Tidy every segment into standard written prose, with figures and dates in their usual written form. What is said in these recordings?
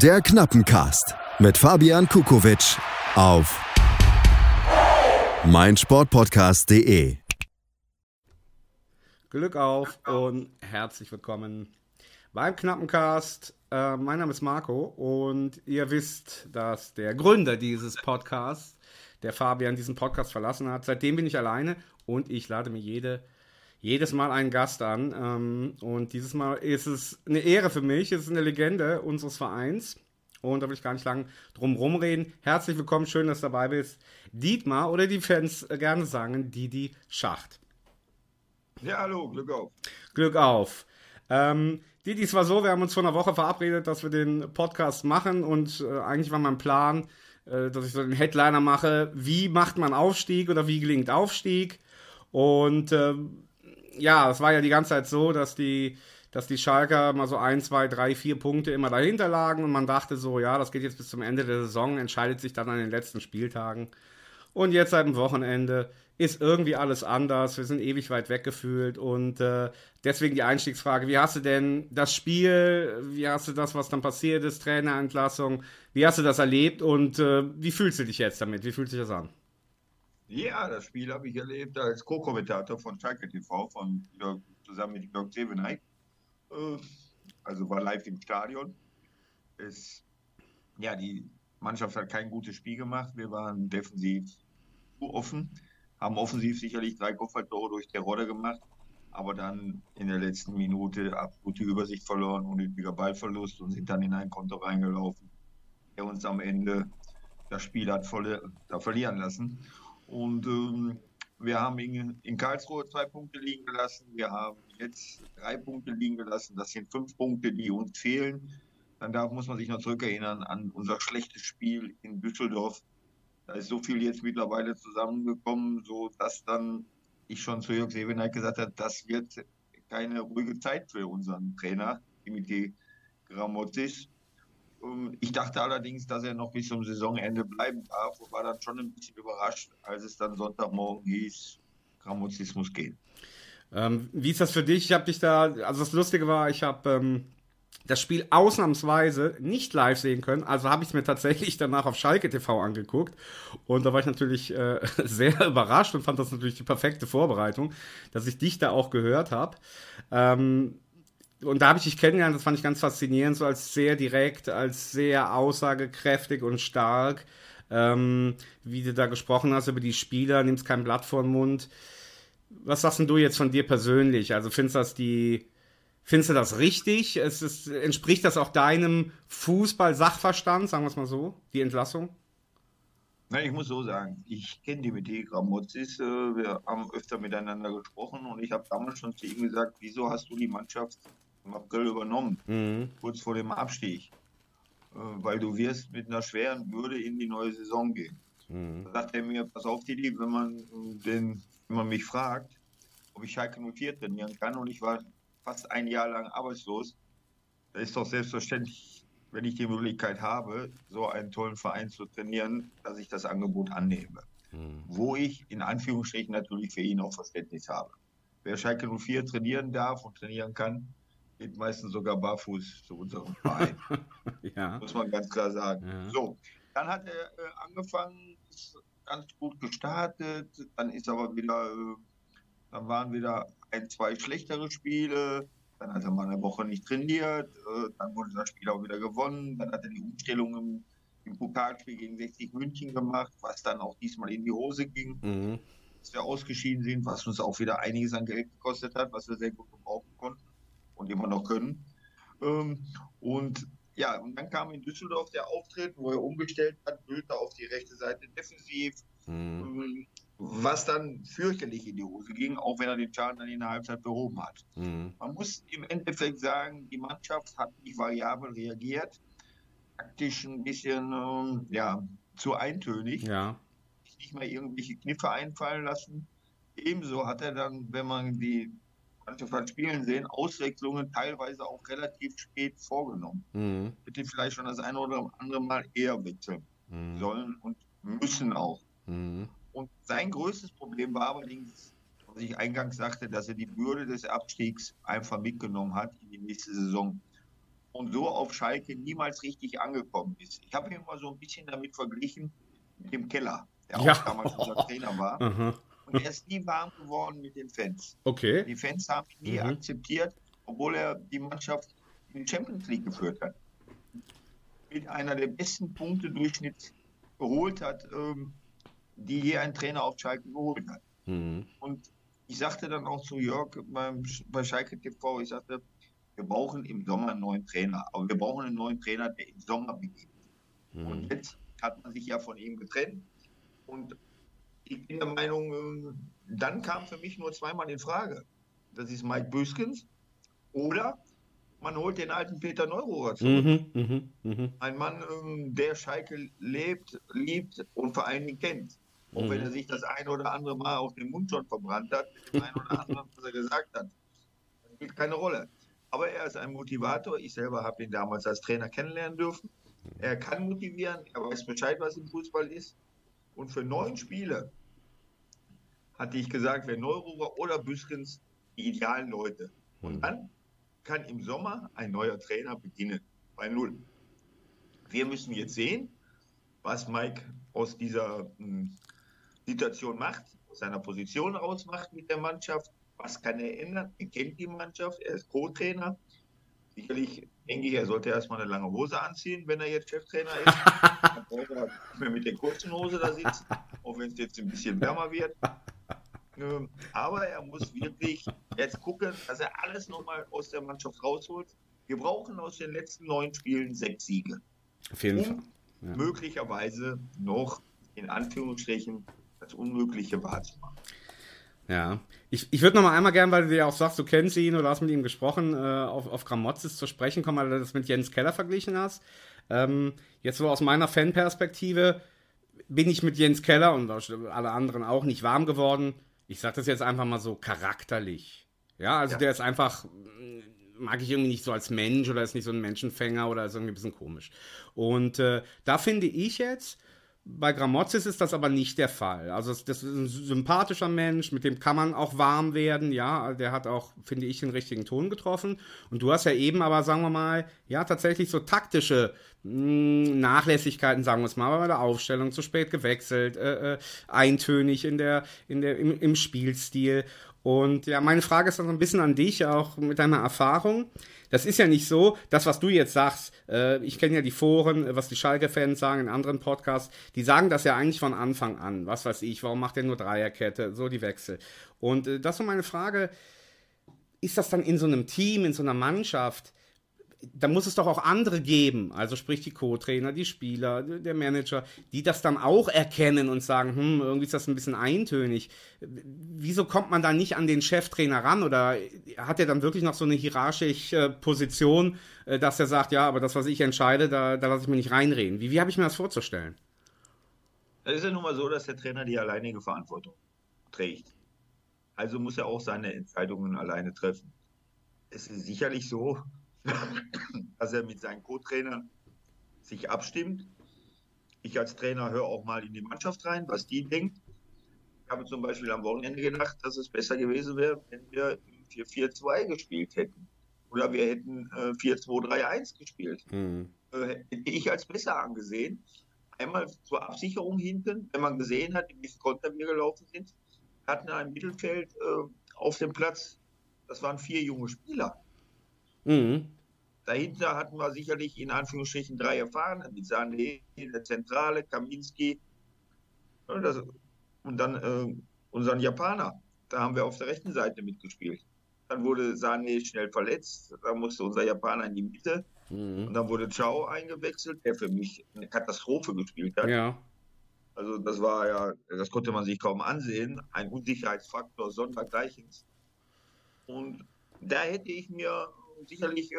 Der Knappencast mit Fabian Kukowitsch auf meinsportpodcast.de. Glück auf und herzlich willkommen beim Knappencast. Mein Name ist Marco und ihr wisst, dass der Gründer dieses Podcasts, der Fabian, diesen Podcast verlassen hat. Seitdem bin ich alleine und ich lade mir jedes Mal einen Gast an, und dieses Mal ist es eine Ehre für mich, es ist eine Legende unseres Vereins und da will ich gar nicht lang drum rumreden. Herzlich willkommen, schön, dass du dabei bist. Dietmar, oder die Fans gerne sagen, Didi Schacht. Ja, hallo, Glück auf. Glück auf. Didi, es war so, wir haben uns vor einer Woche verabredet, dass wir den Podcast machen und eigentlich war mein Plan, dass ich so einen Headliner mache, wie macht man Aufstieg oder wie gelingt Aufstieg, und ja, es war ja die ganze Zeit so, dass die Schalker mal so 1, 2, 3, 4 Punkte immer dahinter lagen und man dachte so, ja, das geht jetzt bis zum Ende der Saison, entscheidet sich dann an den letzten Spieltagen. Und jetzt seit dem Wochenende ist irgendwie alles anders, wir sind ewig weit weggefühlt und deswegen die Einstiegsfrage, wie hast du denn das Spiel, wie hast du das, was dann passiert ist, Trainerentlassung, wie hast du das erlebt und wie fühlst du dich jetzt damit, wie fühlt sich das an? Ja, das Spiel habe ich erlebt als Co-Kommentator von Schalke TV, zusammen mit Jörg Sevenig. Also war live im Stadion. Die Mannschaft hat kein gutes Spiel gemacht. Wir waren defensiv zu offen, haben offensiv sicherlich 3 Kopfballtore durch Terodde gemacht, aber dann in der letzten Minute absolute Übersicht verloren, unnötiger Ballverlust und sind dann in einen Konter reingelaufen, der uns am Ende das Spiel hat verlieren lassen. Und wir haben in Karlsruhe 2 Punkte liegen gelassen. Wir haben jetzt 3 Punkte liegen gelassen. Das sind 5 Punkte, die uns fehlen. Dann muss man sich noch zurückerinnern an unser schlechtes Spiel in Düsseldorf. Da ist so viel jetzt mittlerweile zusammengekommen, so dass dann ich schon zu Jörg Sevenig gesagt habe, das wird keine ruhige Zeit für unseren Trainer, Dimitri Grammozis. Ich dachte allerdings, dass er noch bis zum Saisonende bleiben darf und war dann schon ein bisschen überrascht, als es dann Sonntagmorgen hieß, Grammozis muss gehen. Wie ist das für dich? Ich habe dich da, also das Lustige war, ich habe das Spiel ausnahmsweise nicht live sehen können, also habe ich es mir tatsächlich danach auf Schalke TV angeguckt und da war ich natürlich sehr überrascht und fand das natürlich die perfekte Vorbereitung, dass ich dich da auch gehört habe. Und da habe ich dich kennengelernt, das fand ich ganz faszinierend, so als sehr direkt, als sehr aussagekräftig und stark, wie du da gesprochen hast über die Spieler, nimmst kein Blatt vor den Mund. Was sagst denn du jetzt von dir persönlich? Also findest du das richtig? Entspricht das auch deinem Fußball-Sachverstand, sagen wir es mal so, die Entlassung? Ich muss so sagen, ich kenne Dimitri Grammozis, wir haben öfter miteinander gesprochen und ich habe damals schon zu ihm gesagt, wieso hast du die Mannschaft im April übernommen, kurz vor dem Abstieg, weil du wirst mit einer schweren Bürde in die neue Saison gehen. Da sagt er mir, pass auf Didi, wenn man mich fragt, ob ich Schalke 04 trainieren kann und ich war fast ein Jahr lang arbeitslos, da ist doch selbstverständlich, wenn ich die Möglichkeit habe, so einen tollen Verein zu trainieren, dass ich das Angebot annehme. Wo ich in Anführungsstrichen natürlich für ihn auch Verständnis habe. Wer Schalke 04 trainieren darf und trainieren kann, geht meistens sogar barfuß zu unserem Verein. Ja. Muss man ganz klar sagen. Ja. So, dann hat er angefangen, ist ganz gut gestartet, dann waren wieder 1, 2 schlechtere Spiele. Dann hat er mal eine Woche nicht trainiert, dann wurde das Spiel auch wieder gewonnen, dann hat er die Umstellung im Pokalspiel gegen 60 München gemacht, was dann auch diesmal in die Hose ging, dass wir ausgeschieden sind, was uns auch wieder einiges an Geld gekostet hat, was wir sehr gut gebrauchen konnten und immer noch können. Und dann kam in Düsseldorf der Auftritt, wo er umgestellt hat, Bülter auf die rechte Seite defensiv, was dann fürchterlich in die Hose ging, auch wenn er den Schaden dann in der Halbzeit behoben hat. Man muss im Endeffekt sagen, die Mannschaft hat nicht variabel reagiert, taktisch ein bisschen zu eintönig, nicht mal irgendwelche Kniffe einfallen lassen. Ebenso hat er dann, wenn man die Mannschaft hat spielen sehen, Auswechslungen teilweise auch relativ spät vorgenommen. Hätte vielleicht schon das eine oder andere Mal eher wechseln sollen und müssen auch. Und sein größtes Problem war allerdings, was ich eingangs sagte, dass er die Bürde des Abstiegs einfach mitgenommen hat in die nächste Saison. und so auf Schalke niemals richtig angekommen ist. Ich habe ihn immer so ein bisschen damit verglichen mit dem Keller, der auch damals unser Trainer war. Mhm. Und er ist nie warm geworden mit den Fans. Okay. Die Fans haben ihn nie akzeptiert, obwohl er die Mannschaft in die Champions League geführt hat. Mit einer der besten Punktedurchschnitts geholt hat, die je ein Trainer auf Schalke geholt hat. Mhm. Und ich sagte dann auch zu Jörg bei Schalke TV, ich sagte, wir brauchen im Sommer einen neuen Trainer. Aber wir brauchen einen neuen Trainer, der im Sommer beginnt. Mhm. Und jetzt hat man sich ja von ihm getrennt. Und ich bin der Meinung, dann kam für mich nur zweimal in Frage. Das ist Mike Büskens oder man holt den alten Peter Neururer zurück. Mhm, ein Mann, der Schalke lebt, liebt und vor allen Dingen kennt. Und wenn er sich das ein oder andere Mal auf den Mund schon verbrannt hat, das ein oder andere, was er gesagt hat, das spielt keine Rolle. Aber er ist ein Motivator. Ich selber habe ihn damals als Trainer kennenlernen dürfen. Er kann motivieren, er weiß Bescheid, was im Fußball ist. Und für 9 Spiele hatte ich gesagt, wäre Neururer oder Büskens die idealen Leute. Und dann kann im Sommer ein neuer Trainer beginnen, bei 0. Wir müssen jetzt sehen, was Mike aus dieser Situation macht, aus seiner Position ausmacht mit der Mannschaft. Was kann er ändern? Er kennt die Mannschaft, er ist Co-Trainer. Sicherlich denke ich, er sollte erstmal eine lange Hose anziehen, wenn er jetzt Cheftrainer ist. Dann braucht er nicht mehr mit der kurzen Hose da sitzen, auch wenn es jetzt ein bisschen wärmer wird. Aber er muss wirklich jetzt gucken, dass er alles nochmal aus der Mannschaft rausholt. Wir brauchen aus den letzten 9 Spielen 6 Siege. Auf jeden Fall. Ja. Möglicherweise noch in Anführungsstrichen das Unmögliche wahrzumachen. Ja, ich würde noch mal einmal gern, weil du ja auch sagst, du kennst ihn oder hast mit ihm gesprochen, auf Grammozis zu sprechen kommen, weil du das mit Jens Keller verglichen hast. Jetzt so aus meiner Fanperspektive bin ich mit Jens Keller und alle anderen auch nicht warm geworden. Ich sage das jetzt einfach mal so charakterlich. Ja, also der ist einfach, mag ich irgendwie nicht so als Mensch oder ist nicht so ein Menschenfänger oder ist irgendwie ein bisschen komisch. Und da finde ich jetzt, bei Grammozis ist das aber nicht der Fall. Also das ist ein sympathischer Mensch, mit dem kann man auch warm werden, ja, der hat auch, finde ich, den richtigen Ton getroffen. Und du hast ja eben aber, sagen wir mal, ja, tatsächlich so taktische Nachlässigkeiten, sagen wir es mal, bei der Aufstellung zu spät gewechselt, eintönig im Spielstil. Und ja, meine Frage ist dann so ein bisschen an dich, auch mit deiner Erfahrung. Das ist ja nicht so, das, was du jetzt sagst, ich kenne ja die Foren, was die Schalke-Fans sagen in anderen Podcasts, die sagen das ja eigentlich von Anfang an, was weiß ich, warum macht der nur Dreierkette, so die Wechsel. Und das war meine Frage, ist das dann in so einem Team, in so einer Mannschaft, da muss es doch auch andere geben, also sprich die Co-Trainer, die Spieler, der Manager, die das dann auch erkennen und sagen, irgendwie ist das ein bisschen eintönig. Wieso kommt man da nicht an den Cheftrainer ran oder hat er dann wirklich noch so eine hierarchische Position, dass er sagt, ja, aber das, was ich entscheide, da lasse ich mir nicht reinreden. Wie habe ich mir das vorzustellen? Es ist ja nun mal so, dass der Trainer die alleinige Verantwortung trägt. Also muss er auch seine Entscheidungen alleine treffen. Es ist sicherlich so, dass er mit seinen Co-Trainern sich abstimmt. Ich als Trainer höre auch mal in die Mannschaft rein, was die denkt. Ich habe zum Beispiel am Wochenende gedacht, dass es besser gewesen wäre, wenn wir 4-4-2 gespielt hätten. Oder wir hätten 4-2-3-1 gespielt. Hätte ich als besser angesehen. Einmal zur Absicherung hinten, wenn man gesehen hat, wie viele Konter wir gelaufen sind, hatten wir ein Mittelfeld auf dem Platz. Das waren 4 junge Spieler. Dahinter hatten wir sicherlich in Anführungsstrichen 3 erfahren, mit Sané in der Zentrale, Kaminski und dann unseren Japaner. Da haben wir auf der rechten Seite mitgespielt. Dann wurde Sané schnell verletzt, dann musste unser Japaner in die Mitte und dann wurde Chao eingewechselt, der für mich eine Katastrophe gespielt hat. Ja. Also das war ja, das konnte man sich kaum ansehen, ein Unsicherheitsfaktor sondergleichen. Und da hätte ich mir sicherlich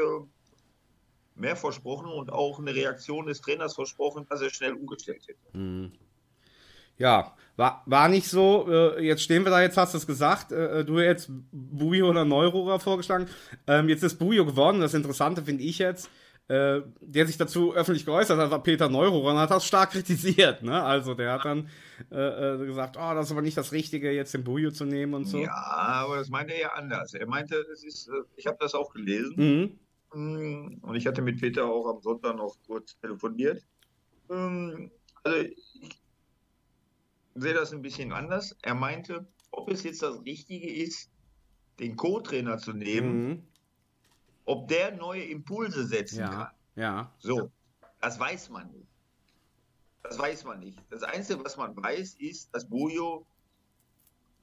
mehr versprochen und auch eine Reaktion des Trainers versprochen, dass er schnell umgestellt hätte. Ja, war nicht so. Jetzt stehen wir da, jetzt hast du es gesagt. Du jetzt Bujo oder Neururer vorgeschlagen. Jetzt ist Bujo geworden. Das Interessante finde ich jetzt, der sich dazu öffentlich geäußert hat, war Peter Neururer und hat das stark kritisiert. Ne? Also der hat dann gesagt, das ist aber nicht das Richtige, jetzt den Bujo zu nehmen und so. Ja, aber das meinte er ja anders. Er meinte, ich habe das auch gelesen, Und ich hatte mit Peter auch am Sonntag noch kurz telefoniert. Also ich sehe das ein bisschen anders. Er meinte, ob es jetzt das Richtige ist, den Co-Trainer zu nehmen, ob der neue Impulse setzen kann. Ja. So, das weiß man nicht. Das Einzige, was man weiß, ist, dass Bujo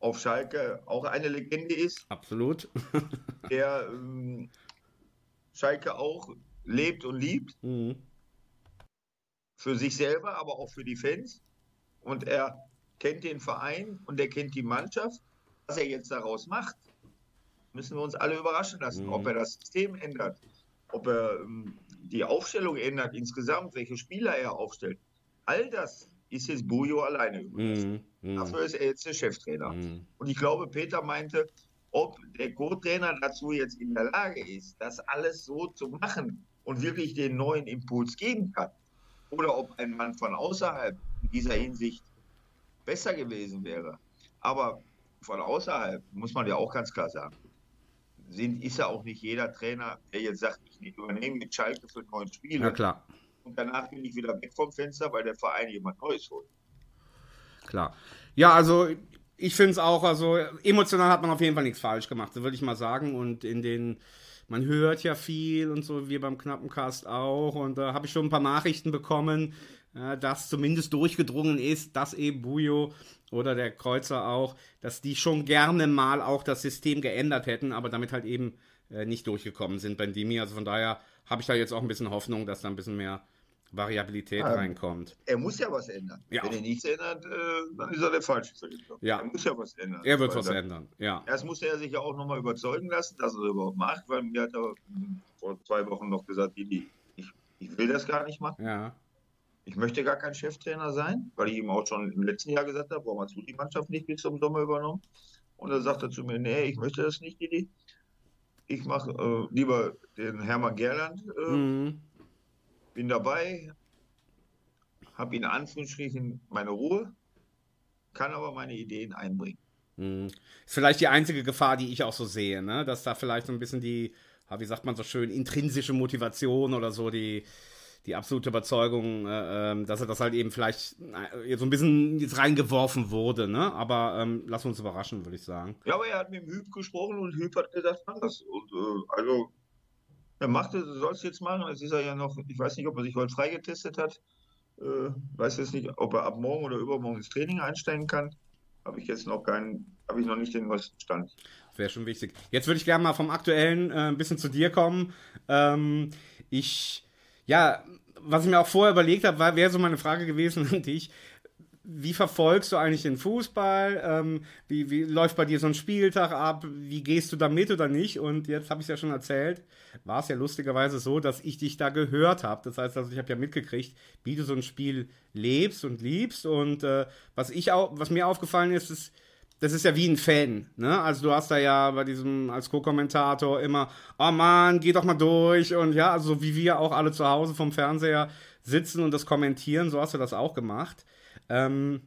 auf Schalke auch eine Legende ist. Absolut. Der Schalke auch lebt und liebt. Für sich selber, aber auch für die Fans. Und er kennt den Verein und er kennt die Mannschaft. Was er jetzt daraus macht, müssen wir uns alle überraschen lassen. Ob er das System ändert, ob er die Aufstellung ändert insgesamt, welche Spieler er aufstellt. All das ist jetzt Bujo alleine überlassen. Dafür ist er jetzt der Cheftrainer. Und ich glaube, Peter meinte, ob der Co-Trainer dazu jetzt in der Lage ist, das alles so zu machen und wirklich den neuen Impuls geben kann, oder ob ein Mann von außerhalb in dieser Hinsicht besser gewesen wäre. Aber von außerhalb, muss man ja auch ganz klar sagen, ist ja auch nicht jeder Trainer, der jetzt sagt, ich übernehme mit Schalke für 9 Spiele. Na klar. Und danach bin ich wieder weg vom Fenster, weil der Verein jemand Neues holt. Klar. Ja, also ich finde es auch, also emotional hat man auf jeden Fall nichts falsch gemacht, so würde ich mal sagen. Und man hört ja viel und so, wir beim Knappencast auch. Und da habe ich schon ein paar Nachrichten bekommen, dass zumindest durchgedrungen ist, dass eben Bujo oder der Kreuzer auch, dass die schon gerne mal auch das System geändert hätten, aber damit halt eben nicht durchgekommen sind bei Dimi. Also von daher habe ich da jetzt auch ein bisschen Hoffnung, dass da ein bisschen mehr Variabilität reinkommt. Er muss ja was ändern. Ja. Wenn er nichts ändert, dann ist er der Falsche. Ja. Er muss ja was ändern. Er wird was ändern, ja. Erst musste er sich ja auch nochmal überzeugen lassen, dass er es überhaupt macht, weil mir hat er vor 2 Wochen noch gesagt, ich will das gar nicht machen. Ja. Ich möchte gar kein Cheftrainer sein, weil ich ihm auch schon im letzten Jahr gesagt habe, warum hast du die Mannschaft nicht bis zum Sommer übernommen? Und dann sagt er zu mir, nee, ich möchte das nicht, Didi. Ich mache lieber den Hermann Gerland, bin dabei, habe in Anführungsstrichen meine Ruhe, kann aber meine Ideen einbringen. Ist vielleicht die einzige Gefahr, die ich auch so sehe, ne? Dass da vielleicht so ein bisschen die, wie sagt man so schön, intrinsische Motivation oder so, die absolute Überzeugung, dass er das halt eben vielleicht so ein bisschen jetzt reingeworfen wurde, ne? Aber lass uns überraschen, würde ich sagen. Ja, aber er hat mit dem Hüb gesprochen und Hüb hat gesagt, mach das. Und also, er macht es, du sollst jetzt machen. Es ist er ja noch, ich weiß nicht, ob er sich heute freigetestet hat. Weiß jetzt nicht, ob er ab morgen oder übermorgen ins Training einsteigen kann. Habe ich noch nicht den neuesten Stand. Wäre schon wichtig. Jetzt würde ich gerne mal vom Aktuellen ein bisschen zu dir kommen. Was ich mir auch vorher überlegt habe, wäre so meine Frage gewesen an dich. Wie verfolgst du eigentlich den Fußball? Wie läuft bei dir so ein Spieltag ab? Wie gehst du da mit oder nicht? Und jetzt habe ich es ja schon erzählt, war es ja lustigerweise so, dass ich dich da gehört habe. Das heißt, also ich habe ja mitgekriegt, wie du so ein Spiel lebst und liebst. Und was mir aufgefallen ist, ist, das ist ja wie ein Fan, ne? Also du hast da ja bei diesem, als Co-Kommentator immer, oh Mann, geh doch mal durch. Und ja, also wie wir auch alle zu Hause vom Fernseher sitzen und das kommentieren, so hast du das auch gemacht. Meine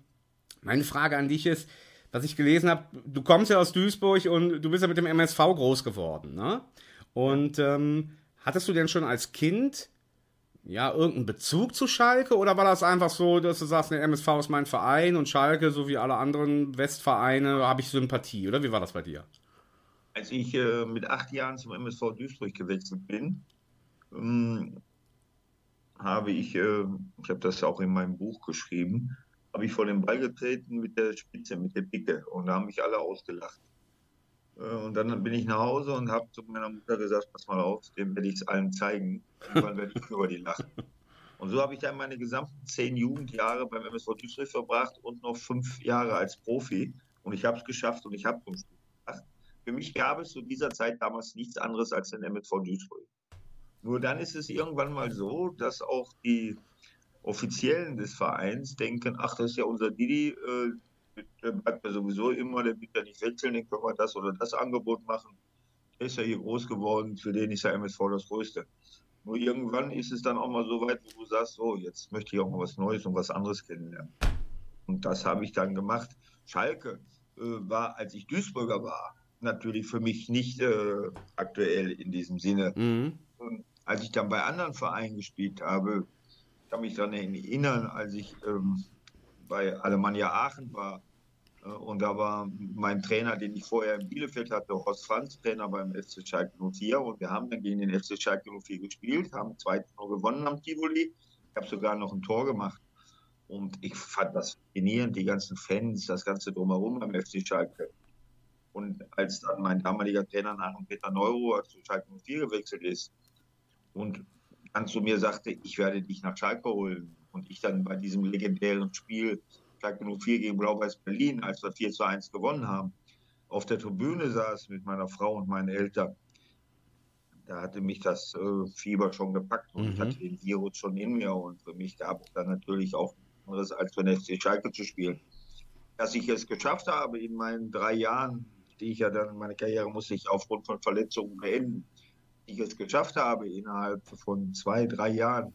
Frage an dich ist, was ich gelesen habe, du kommst ja aus Duisburg und du bist ja mit dem MSV groß geworden, ne? Und hattest du denn schon als Kind irgendeinen Bezug zu Schalke oder war das einfach so, dass du sagst, der MSV ist mein Verein und Schalke, so wie alle anderen Westvereine, habe ich Sympathie, oder wie war das bei dir? Als ich mit 8 Jahren zum MSV Duisburg gewechselt bin, habe ich das auch in meinem Buch geschrieben, habe ich vor den Ball getreten mit der Spitze, mit der Picke und da haben mich alle ausgelacht. Und dann bin ich nach Hause und habe zu meiner Mutter gesagt, pass mal auf, dem werde ich es allen zeigen. Irgendwann werde ich über die lachen. Und so habe ich dann meine gesamten 10 Jugendjahre beim MSV Duisburg verbracht und noch 5 Jahre als Profi. Und ich habe es geschafft und ich habe es gemacht. Für mich gab es zu dieser Zeit damals nichts anderes als den MSV Duisburg. Nur dann ist es irgendwann mal so, dass auch die Offiziellen des Vereins denken, ach, das ist ja unser Didi, der bleibt ja sowieso immer, der wird ja nicht wechseln, den können wir das oder das Angebot machen. Der ist ja hier groß geworden, für den ist ja MSV das Größte. Nur irgendwann ist es dann auch mal so weit, wo du sagst, so, jetzt möchte ich auch mal was Neues und was anderes kennenlernen. Und das habe ich dann gemacht. Schalke war, als ich Duisburger war, natürlich für mich nicht aktuell in diesem Sinne. als ich dann bei anderen Vereinen gespielt habe, ich kann mich daran erinnern, als ich bei Alemannia Aachen war, und da war mein Trainer, den ich vorher in Bielefeld hatte, Horst Franz, Trainer beim FC Schalke 04. Und wir haben dann gegen den FC Schalke 04 gespielt, haben 2-0 gewonnen am Tivoli. Ich habe sogar noch ein Tor gemacht. Und ich fand das faszinierend, die ganzen Fans, das Ganze drumherum beim FC Schalke. Und als dann mein damaliger Trainer nach dem Peter Neururer zu Schalke 04 gewechselt ist und dann zu mir sagte, ich werde dich nach Schalke holen. Und ich dann bei diesem legendären Spiel Schalke 04 gegen Blau-Weiß Berlin, als wir 4-1 gewonnen haben, auf der Tribüne saß mit meiner Frau und meinen Eltern. Da hatte mich das Fieber schon gepackt und ich hatte den Virus schon in mir. Und für mich gab es dann natürlich auch anderes, als für den FC Schalke zu spielen. Dass ich es geschafft habe in meinen 3 Jahren, die ich ja dann, meine Karriere musste ich aufgrund von Verletzungen beenden, die ich es geschafft habe, innerhalb von 2-3 Jahren,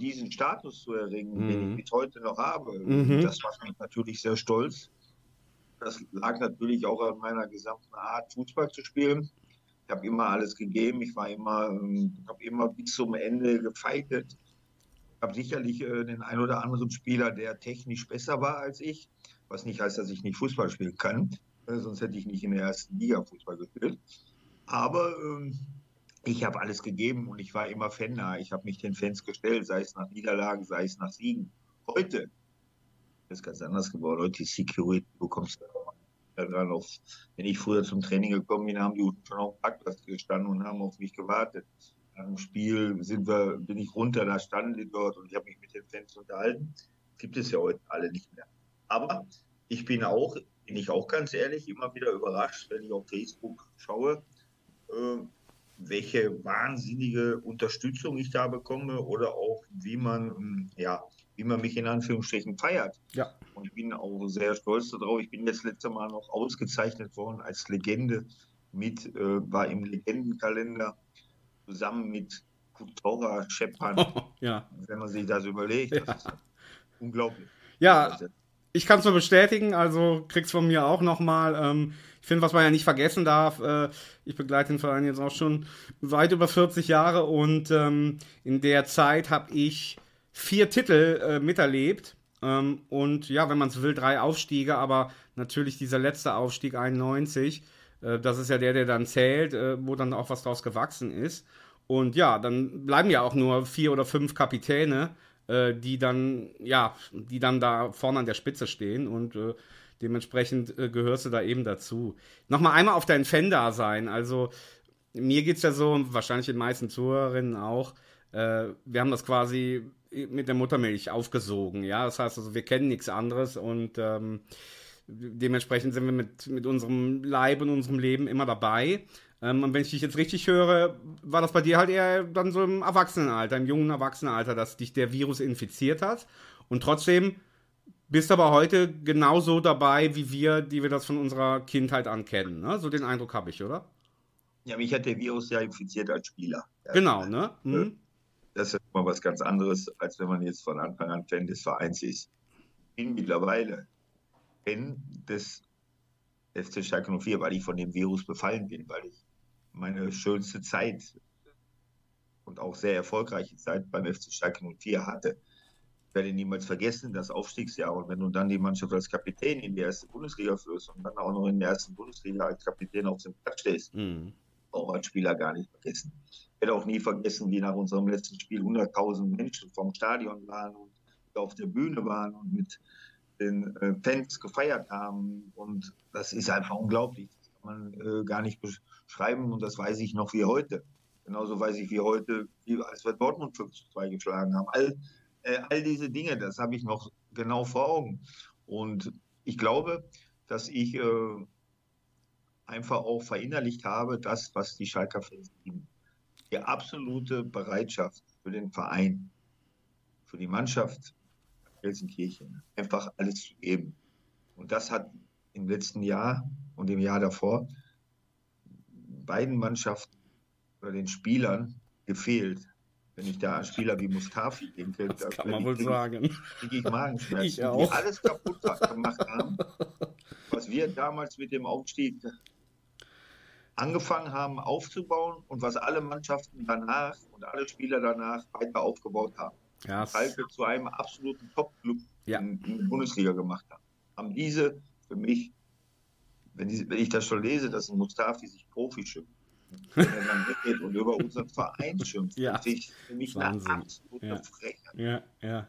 diesen Status zu erringen, den ich bis heute noch habe, das macht mich natürlich sehr stolz. Das lag natürlich auch an meiner gesamten Art, Fußball zu spielen. Ich habe immer alles gegeben, ich habe immer bis zum Ende gefeitet. Ich habe sicherlich den einen oder anderen Spieler, der technisch besser war als ich, was nicht heißt, dass ich nicht Fußball spielen kann, sonst hätte ich nicht in der ersten Liga Fußball gespielt. Aber ich habe alles gegeben und ich war immer fannah. Ich habe mich den Fans gestellt, sei es nach Niederlagen, sei es nach Siegen. Heute ist ganz anders geworden. Heute ist Security, du kommst da dran auf. Wenn ich früher zum Training gekommen bin, haben die schon auf dem Parkplatz gestanden und haben auf mich gewartet. Nach dem Spiel bin ich runter, da standen die dort und ich habe mich mit den Fans unterhalten. Gibt es ja heute alle nicht mehr. Aber ich bin ich auch ganz ehrlich immer wieder überrascht, wenn ich auf Facebook schaue, welche wahnsinnige Unterstützung ich da bekomme oder auch wie man mich in Anführungsstrichen feiert. Ja. Und ich bin auch sehr stolz darauf. Ich bin das letzte Mal noch ausgezeichnet worden als Legende war im Legendenkalender zusammen mit Kutora Schepan. Ja. Wenn man sich das überlegt, das ist unglaublich. Ja. Ich kann es nur bestätigen, also kriegst von mir auch nochmal. Ich finde, was man ja nicht vergessen darf, ich begleite den Verein jetzt auch schon weit über 40 Jahre und in der Zeit habe ich 4 Titel miterlebt und ja, wenn man es will, 3 Aufstiege, aber natürlich dieser letzte Aufstieg 91, das ist ja der dann zählt, wo dann auch was draus gewachsen ist. Und ja, dann bleiben ja auch nur 4 oder 5 Kapitäne, die dann da vorne an der Spitze stehen und dementsprechend gehörst du da eben dazu. Nochmal einmal auf dein Fan-Dasein, also mir geht's ja so, wahrscheinlich den meisten Zuhörerinnen auch, wir haben das quasi mit der Muttermilch aufgesogen, ja, das heißt also, wir kennen nichts anderes und dementsprechend sind wir mit unserem Leib und unserem Leben immer dabei. Und wenn ich dich jetzt richtig höre, war das bei dir halt eher dann so im Erwachsenenalter, im jungen Erwachsenenalter, dass dich der Virus infiziert hat. Und trotzdem bist du aber heute genauso dabei, wie wir, die wir das von unserer Kindheit an kennen. Ne? So den Eindruck habe ich, oder? Ja, mich hat der Virus ja infiziert als Spieler. Genau, ne? Mhm. Das ist mal was ganz anderes, als wenn man jetzt von Anfang an Fan des Vereins ist. Ich bin mittlerweile Fan des FC Schalke 04, weil ich von dem Virus befallen bin, weil ich meine schönste Zeit und auch sehr erfolgreiche Zeit beim FC Schalke 04 hatte. Ich werde niemals vergessen, das Aufstiegsjahr. Und wenn du dann die Mannschaft als Kapitän in die erste Bundesliga führst und dann auch noch in der ersten Bundesliga als Kapitän auf dem Platz stehst, auch als Spieler gar nicht vergessen. Ich werde auch nie vergessen, wie nach unserem letzten Spiel 100.000 Menschen vom Stadion waren und auf der Bühne waren und mit den Fans gefeiert haben. Und das ist einfach unglaublich. Das kann man gar nicht beschreiben. Und das weiß ich noch wie heute. Genauso weiß ich wie heute, als wir Dortmund 5-2 geschlagen haben. All diese Dinge, das habe ich noch genau vor Augen. Und ich glaube, dass ich einfach auch verinnerlicht habe, das, was die Schalker Fans lieben. Die absolute Bereitschaft für den Verein, für die Mannschaft, Gelsenkirchen, einfach alles zu geben. Und das hat im letzten Jahr und im Jahr davor beiden Mannschaften oder den Spielern gefehlt. Wenn ich da an Spieler wie Mustafi denke, das kann man wohl sagen. Kriege ich Magenschmerzen, ich auch. Die alles kaputt gemacht haben, was wir damals mit dem Aufstieg angefangen haben aufzubauen und was alle Mannschaften danach und alle Spieler danach weiter aufgebaut haben. Yes. Schalke zu einem absoluten Top-Club in der Bundesliga gemacht haben. Haben diese für mich, wenn ich das schon lese, dass ein Mustafi sich Profi schimpft, wenn er dann mitgeht und über unseren Verein schimpft, für mich eine absolute Frechheit. Ja.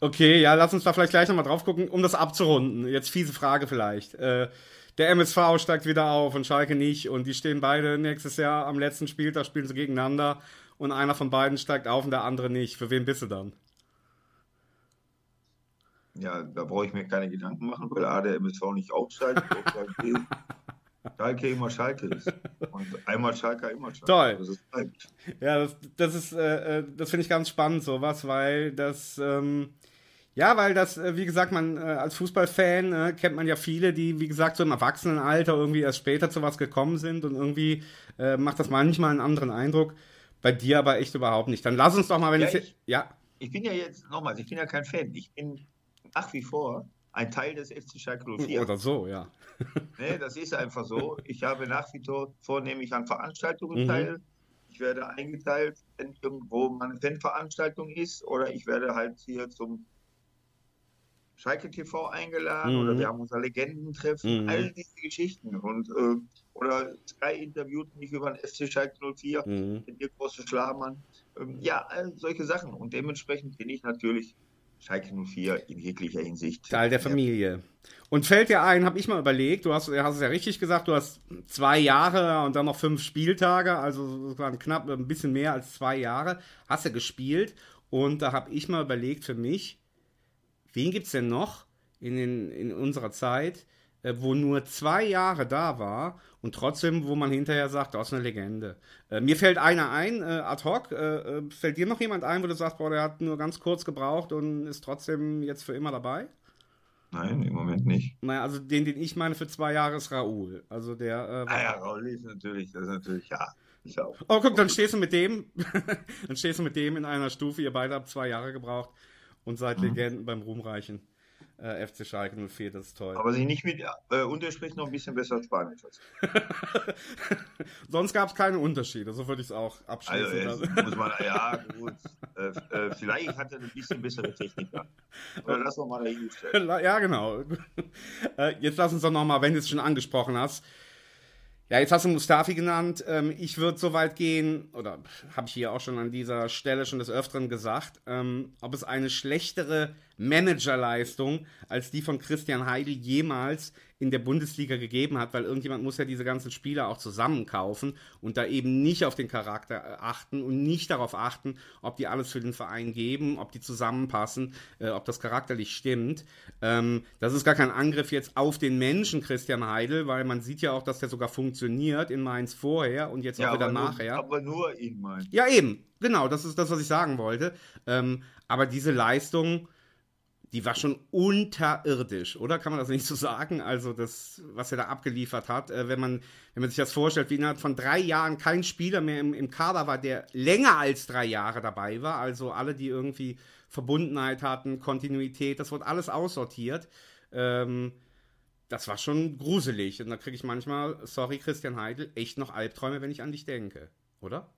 Okay, ja, lass uns da vielleicht gleich nochmal drauf gucken, um das abzurunden. Jetzt fiese Frage vielleicht. Der MSV steigt wieder auf und Schalke nicht und die stehen beide nächstes Jahr am letzten Spieltag, spielen sie gegeneinander und einer von beiden steigt auf und der andere nicht. Für wen bist du dann? Ja, da brauche ich mir keine Gedanken machen, weil A, der MSV nicht aufsteigt und B, Schalke immer Schalke ist. Und einmal Schalke, immer Schalke. Toll. Das ist halt. Ja, das finde ich ganz spannend, sowas, weil das, wie gesagt, man als Fußballfan kennt man ja viele, die, wie gesagt, so im Erwachsenenalter irgendwie erst später zu was gekommen sind und irgendwie macht das manchmal einen anderen Eindruck. Bei dir aber echt überhaupt nicht. Dann lass uns doch mal, Ich bin ja jetzt, nochmals, ich bin ja kein Fan. Ich bin nach wie vor ein Teil des FC Schalke 04. Oder so, ja. Nee, das ist einfach so. Ich habe nach wie vor vornehmlich an Veranstaltungen teil. Ich werde eingeteilt, wenn irgendwo mal eine Fanveranstaltung ist oder ich werde halt hier zum Schalke TV eingeladen oder wir haben unser Legendentreffen, all diese Geschichten. Und oder Sky interviewt mich über den FC Schalke 04, mit dir große Schlamann. All solche Sachen. Und dementsprechend bin ich natürlich Schalke 04 in jeglicher Hinsicht. Teil der Familie. Und fällt dir ein, habe ich mal überlegt, du hast es ja richtig gesagt, du hast 2 Jahre und dann noch 5 Spieltage, also knapp ein bisschen mehr als 2 Jahre, hast du gespielt. Und da habe ich mal überlegt für mich, wen gibt es denn noch in unserer Zeit, wo nur 2 Jahre da war und trotzdem, wo man hinterher sagt, das ist eine Legende. Mir fällt einer ein, ad hoc. Fällt dir noch jemand ein, wo du sagst, boah, der hat nur ganz kurz gebraucht und ist trotzdem jetzt für immer dabei? Nein, im Moment nicht. Naja, also den ich meine für 2 Jahre ist Raoul. Also der... Raoul ist natürlich, ja. Ich auch. Oh, guck, dann stehst du mit dem in einer Stufe, ihr beide habt 2 Jahre gebraucht und seid Legenden beim Ruhmreichen. FC Schalke 04, das ist toll. Aber sie nicht mit Unterspricht noch ein bisschen besser Spanisch. Sonst gab es keine Unterschiede, so würde ich es auch abschließen. Also, muss man, ja, gut. Vielleicht hat er ein bisschen bessere Technik. Oder lass doch mal dahingestellt. Ja, genau. Jetzt lass uns doch nochmal, wenn du es schon angesprochen hast. Ja, jetzt hast du Mustafi genannt. Ich würde so weit gehen, oder habe ich hier auch schon an dieser Stelle schon des Öfteren gesagt, ob es eine schlechtere Managerleistung als die von Christian Heidel jemals in der Bundesliga gegeben hat, weil irgendjemand muss ja diese ganzen Spieler auch zusammenkaufen und da eben nicht auf den Charakter achten und nicht darauf achten, ob die alles für den Verein geben, ob die zusammenpassen, ob das charakterlich stimmt. Das ist gar kein Angriff jetzt auf den Menschen Christian Heidel, weil man sieht ja auch, dass der sogar funktioniert in Mainz vorher und jetzt auch wieder nachher. Aber nur in Mainz. Ja, eben. Genau, das ist das, was ich sagen wollte. Aber diese Leistung, die war schon unterirdisch, oder? Kann man das nicht so sagen? Also das, was er da abgeliefert hat, wenn man sich das vorstellt, wie innerhalb von 3 Jahren kein Spieler mehr im Kader war, der länger als 3 Jahre dabei war. Also alle, die irgendwie Verbundenheit hatten, Kontinuität, das wurde alles aussortiert. Das war schon gruselig. Und da kriege ich manchmal, sorry Christian Heidel, echt noch Albträume, wenn ich an dich denke, oder?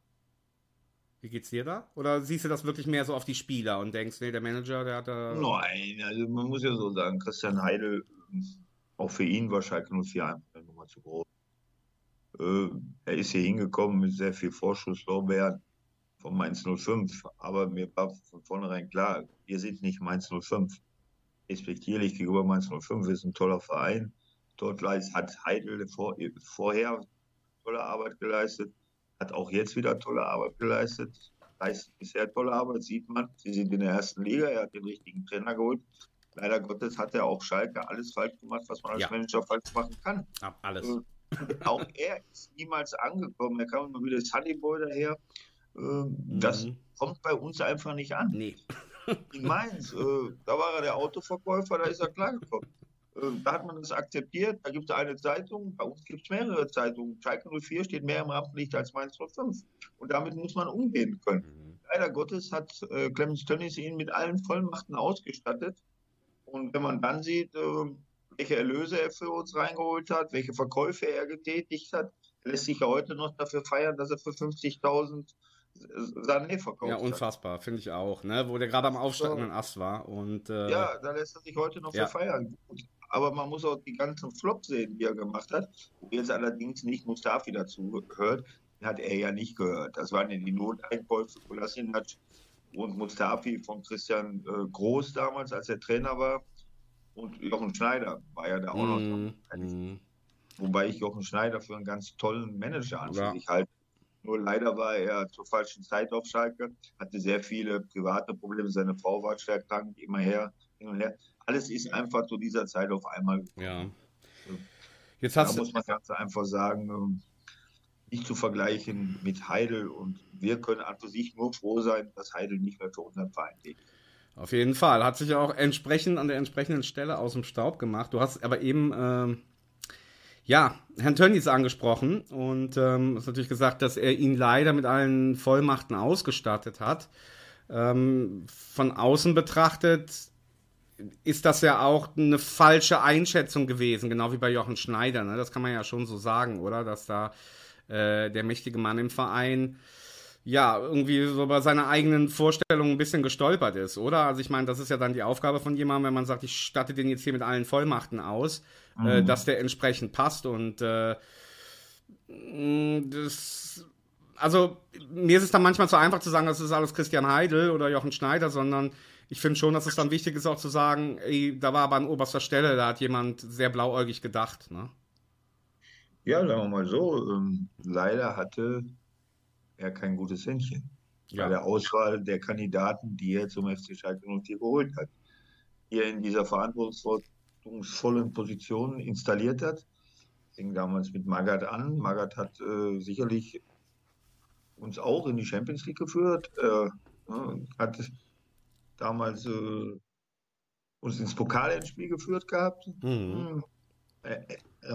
Wie geht's dir da? Oder siehst du das wirklich mehr so auf die Spieler und denkst, nee, der Manager, der hat da... Nein, also man muss ja so sagen, Christian Heidel, auch für ihn war Schalke 04 einfach nochmal zu groß. Er ist hier hingekommen mit sehr viel Vorschusslorbeeren von Mainz 05, aber mir war von vornherein klar, wir sind nicht Mainz 05. Respektierlich gegenüber Mainz 05, ist ein toller Verein. Dort hat Heidel vorher tolle Arbeit geleistet. Hat auch jetzt wieder tolle Arbeit geleistet. Leistet bisher tolle Arbeit, sieht man. Sie sind in der ersten Liga, er hat den richtigen Trainer geholt. Leider Gottes hat er auch Schalke alles falsch gemacht, was man als Manager falsch machen kann. Ja, alles. Auch er ist niemals angekommen. Er kam immer wieder das Honeyboy daher. Das kommt bei uns einfach nicht an. Nee. In Mainz, da war er der Autoverkäufer, da ist er klargekommen. Da hat man das akzeptiert, da gibt es eine Zeitung, bei uns gibt es mehrere Zeitungen. Schalke 04 steht mehr im Rampenlicht als Mainz 05. Und damit muss man umgehen können. Leider Gottes hat Clemens Tönnies ihn mit allen Vollmachten ausgestattet. Und wenn man dann sieht, welche Erlöse er für uns reingeholt hat, welche Verkäufe er getätigt hat, lässt sich ja heute noch dafür feiern, dass er für 50.000 Sané verkauft hat. Ja, unfassbar, finde ich auch, ne? Wo der gerade am aufsteigenden Ast war. Und, ja, da lässt er sich heute noch für feiern. Aber man muss auch die ganzen Flops sehen, die er gemacht hat. Jetzt allerdings nicht Mustafi dazu gehört, hat er ja nicht gehört. Das waren ja die Noteinkäufe von Kolasinac und Mustafi von Christian Groß damals, als er Trainer war. Und Jochen Schneider war ja da auch noch dran. Wobei ich Jochen Schneider für einen ganz tollen Manager anschließlich halte. Nur leider war er zur falschen Zeit auf Schalke, hatte sehr viele private Probleme. Seine Frau war schwer krank, immer hin und her. Alles ist einfach zu dieser Zeit auf einmal gekommen. Ja. Jetzt hast da muss man ganz einfach sagen, nicht zu vergleichen mit Heidel. Und wir können an für sich nur froh sein, dass Heidel nicht mehr für unseren Verein geht. Auf jeden Fall. Hat sich auch entsprechend an der entsprechenden Stelle aus dem Staub gemacht. Du hast aber eben Herrn Tönnies angesprochen und hast natürlich gesagt, dass er ihn leider mit allen Vollmachten ausgestattet hat. Von außen betrachtet ist das ja auch eine falsche Einschätzung gewesen, genau wie bei Jochen Schneider. Ne? Das kann man ja schon so sagen, oder? Dass da der mächtige Mann im Verein irgendwie so bei seiner eigenen Vorstellung ein bisschen gestolpert ist, oder? Also ich meine, das ist ja dann die Aufgabe von jemandem, wenn man sagt, ich statte den jetzt hier mit allen Vollmachten aus, dass der entsprechend passt und mir ist es dann manchmal zu einfach zu sagen, das ist alles Christian Heidel oder Jochen Schneider, sondern ich finde schon, dass es dann wichtig ist, auch zu sagen, ey, da war aber an oberster Stelle, da hat jemand sehr blauäugig gedacht, ne? Ja, sagen wir mal so, leider hatte er kein gutes Händchen bei der Auswahl der Kandidaten, die er zum FC Schalke 04 geholt hat, die er in dieser verantwortungsvollen Position installiert hat. Das ging damals mit Magath an. Magath hat sicherlich uns auch in die Champions League geführt, hat damals uns ins Pokalendspiel geführt gehabt. Mhm.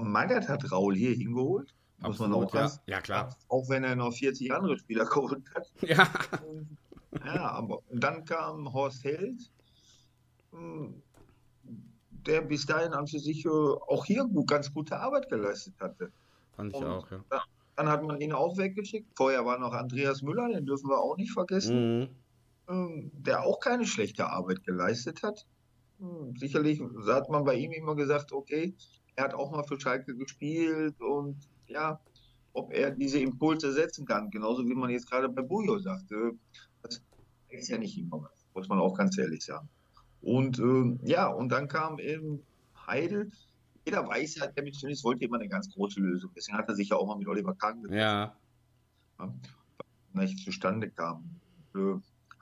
Magath hat Raoul hier hingeholt. Muss man auch sagen. Ja, klar. Auch wenn er noch 40 andere Spieler geholt hat. Ja. Ja, aber dann kam Horst Held, der bis dahin an für sich auch hier ganz gute Arbeit geleistet hatte. Fand ich auch, ja. Dann hat man ihn auch weggeschickt. Vorher war noch Andreas Müller, den dürfen wir auch nicht vergessen, der auch keine schlechte Arbeit geleistet hat. Sicherlich hat man bei ihm immer gesagt, okay, er hat auch mal für Schalke gespielt und ja, ob er diese Impulse setzen kann, genauso wie man jetzt gerade bei Bujo sagte, das ist ja nicht immer was, muss man auch ganz ehrlich sagen. Und und dann kam eben Heidel, jeder weiß ja, der mit Tönnies wollte immer eine ganz große Lösung, deswegen hat er sich ja auch mal mit Oliver Kahn getroffen, weil nicht zustande kam.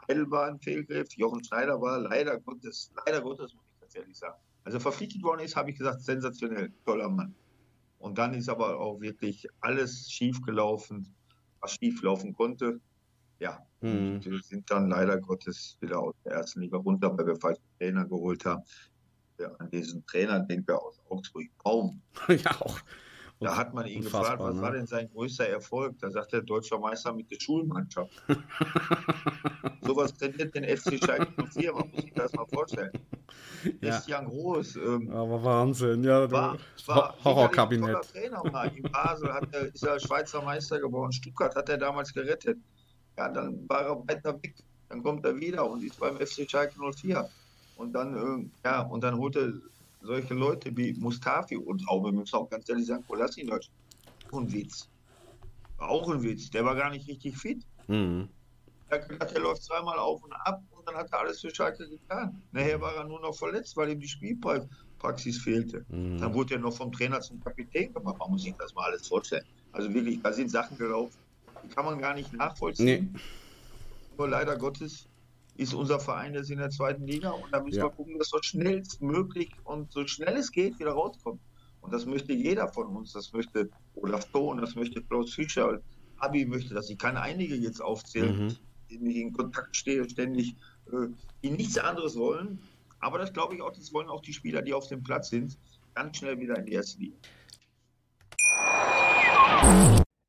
Heidel war ein Fehlgriff, Jochen Schneider war leider Gottes, muss ich ganz ehrlich sagen. Also verpflichtet worden ist, habe ich gesagt, sensationell, toller Mann. Und dann ist aber auch wirklich alles schiefgelaufen, was schieflaufen konnte. Ja, wir sind dann leider Gottes wieder aus der ersten Liga runter, weil wir falschen Trainer geholt haben. Ja, an diesen Trainer denken wir aus Augsburg kaum. Ja, auch. Da hat man ihn gefragt, was war denn sein größter Erfolg? Da sagt er, deutscher Meister mit der Schulmannschaft. Sowas trainiert den FC Schalke 04, man muss sich das mal vorstellen. Christian Groß. Aber Wahnsinn, war Horrorkabinett. Trainer mal. In Basel ist er Schweizer Meister geworden, Stuttgart hat er damals gerettet. Ja, dann war er weiter weg, dann kommt er wieder und ist beim FC Schalke 04. Und dann, und dann holt er solche Leute wie Mustafi und auch, wir müssen auch ganz ehrlich sagen, Kolasinac, auch ein Witz, der war gar nicht richtig fit. Er hat gedacht, er läuft zweimal auf und ab und dann hat er alles für Schalke getan. Nachher war er nur noch verletzt, weil ihm die Spielpraxis fehlte. Dann wurde er noch vom Trainer zum Kapitän gemacht, man muss sich das mal alles vorstellen. Also wirklich, da sind Sachen gelaufen, die kann man gar nicht nachvollziehen. Nee. Nur leider Gottes ist unser Verein jetzt in der zweiten Liga und da müssen wir gucken, dass so schnellstmöglich und so schnell es geht wieder rauskommt. Und das möchte jeder von uns, das möchte Olaf Thon, das möchte Klaus Fischer, Abi möchte das. Ich kann einige jetzt aufzählen, denen ich in Kontakt stehe ständig, die nichts anderes wollen, aber das glaube ich auch, das wollen auch die Spieler, die auf dem Platz sind, ganz schnell wieder in die erste Liga.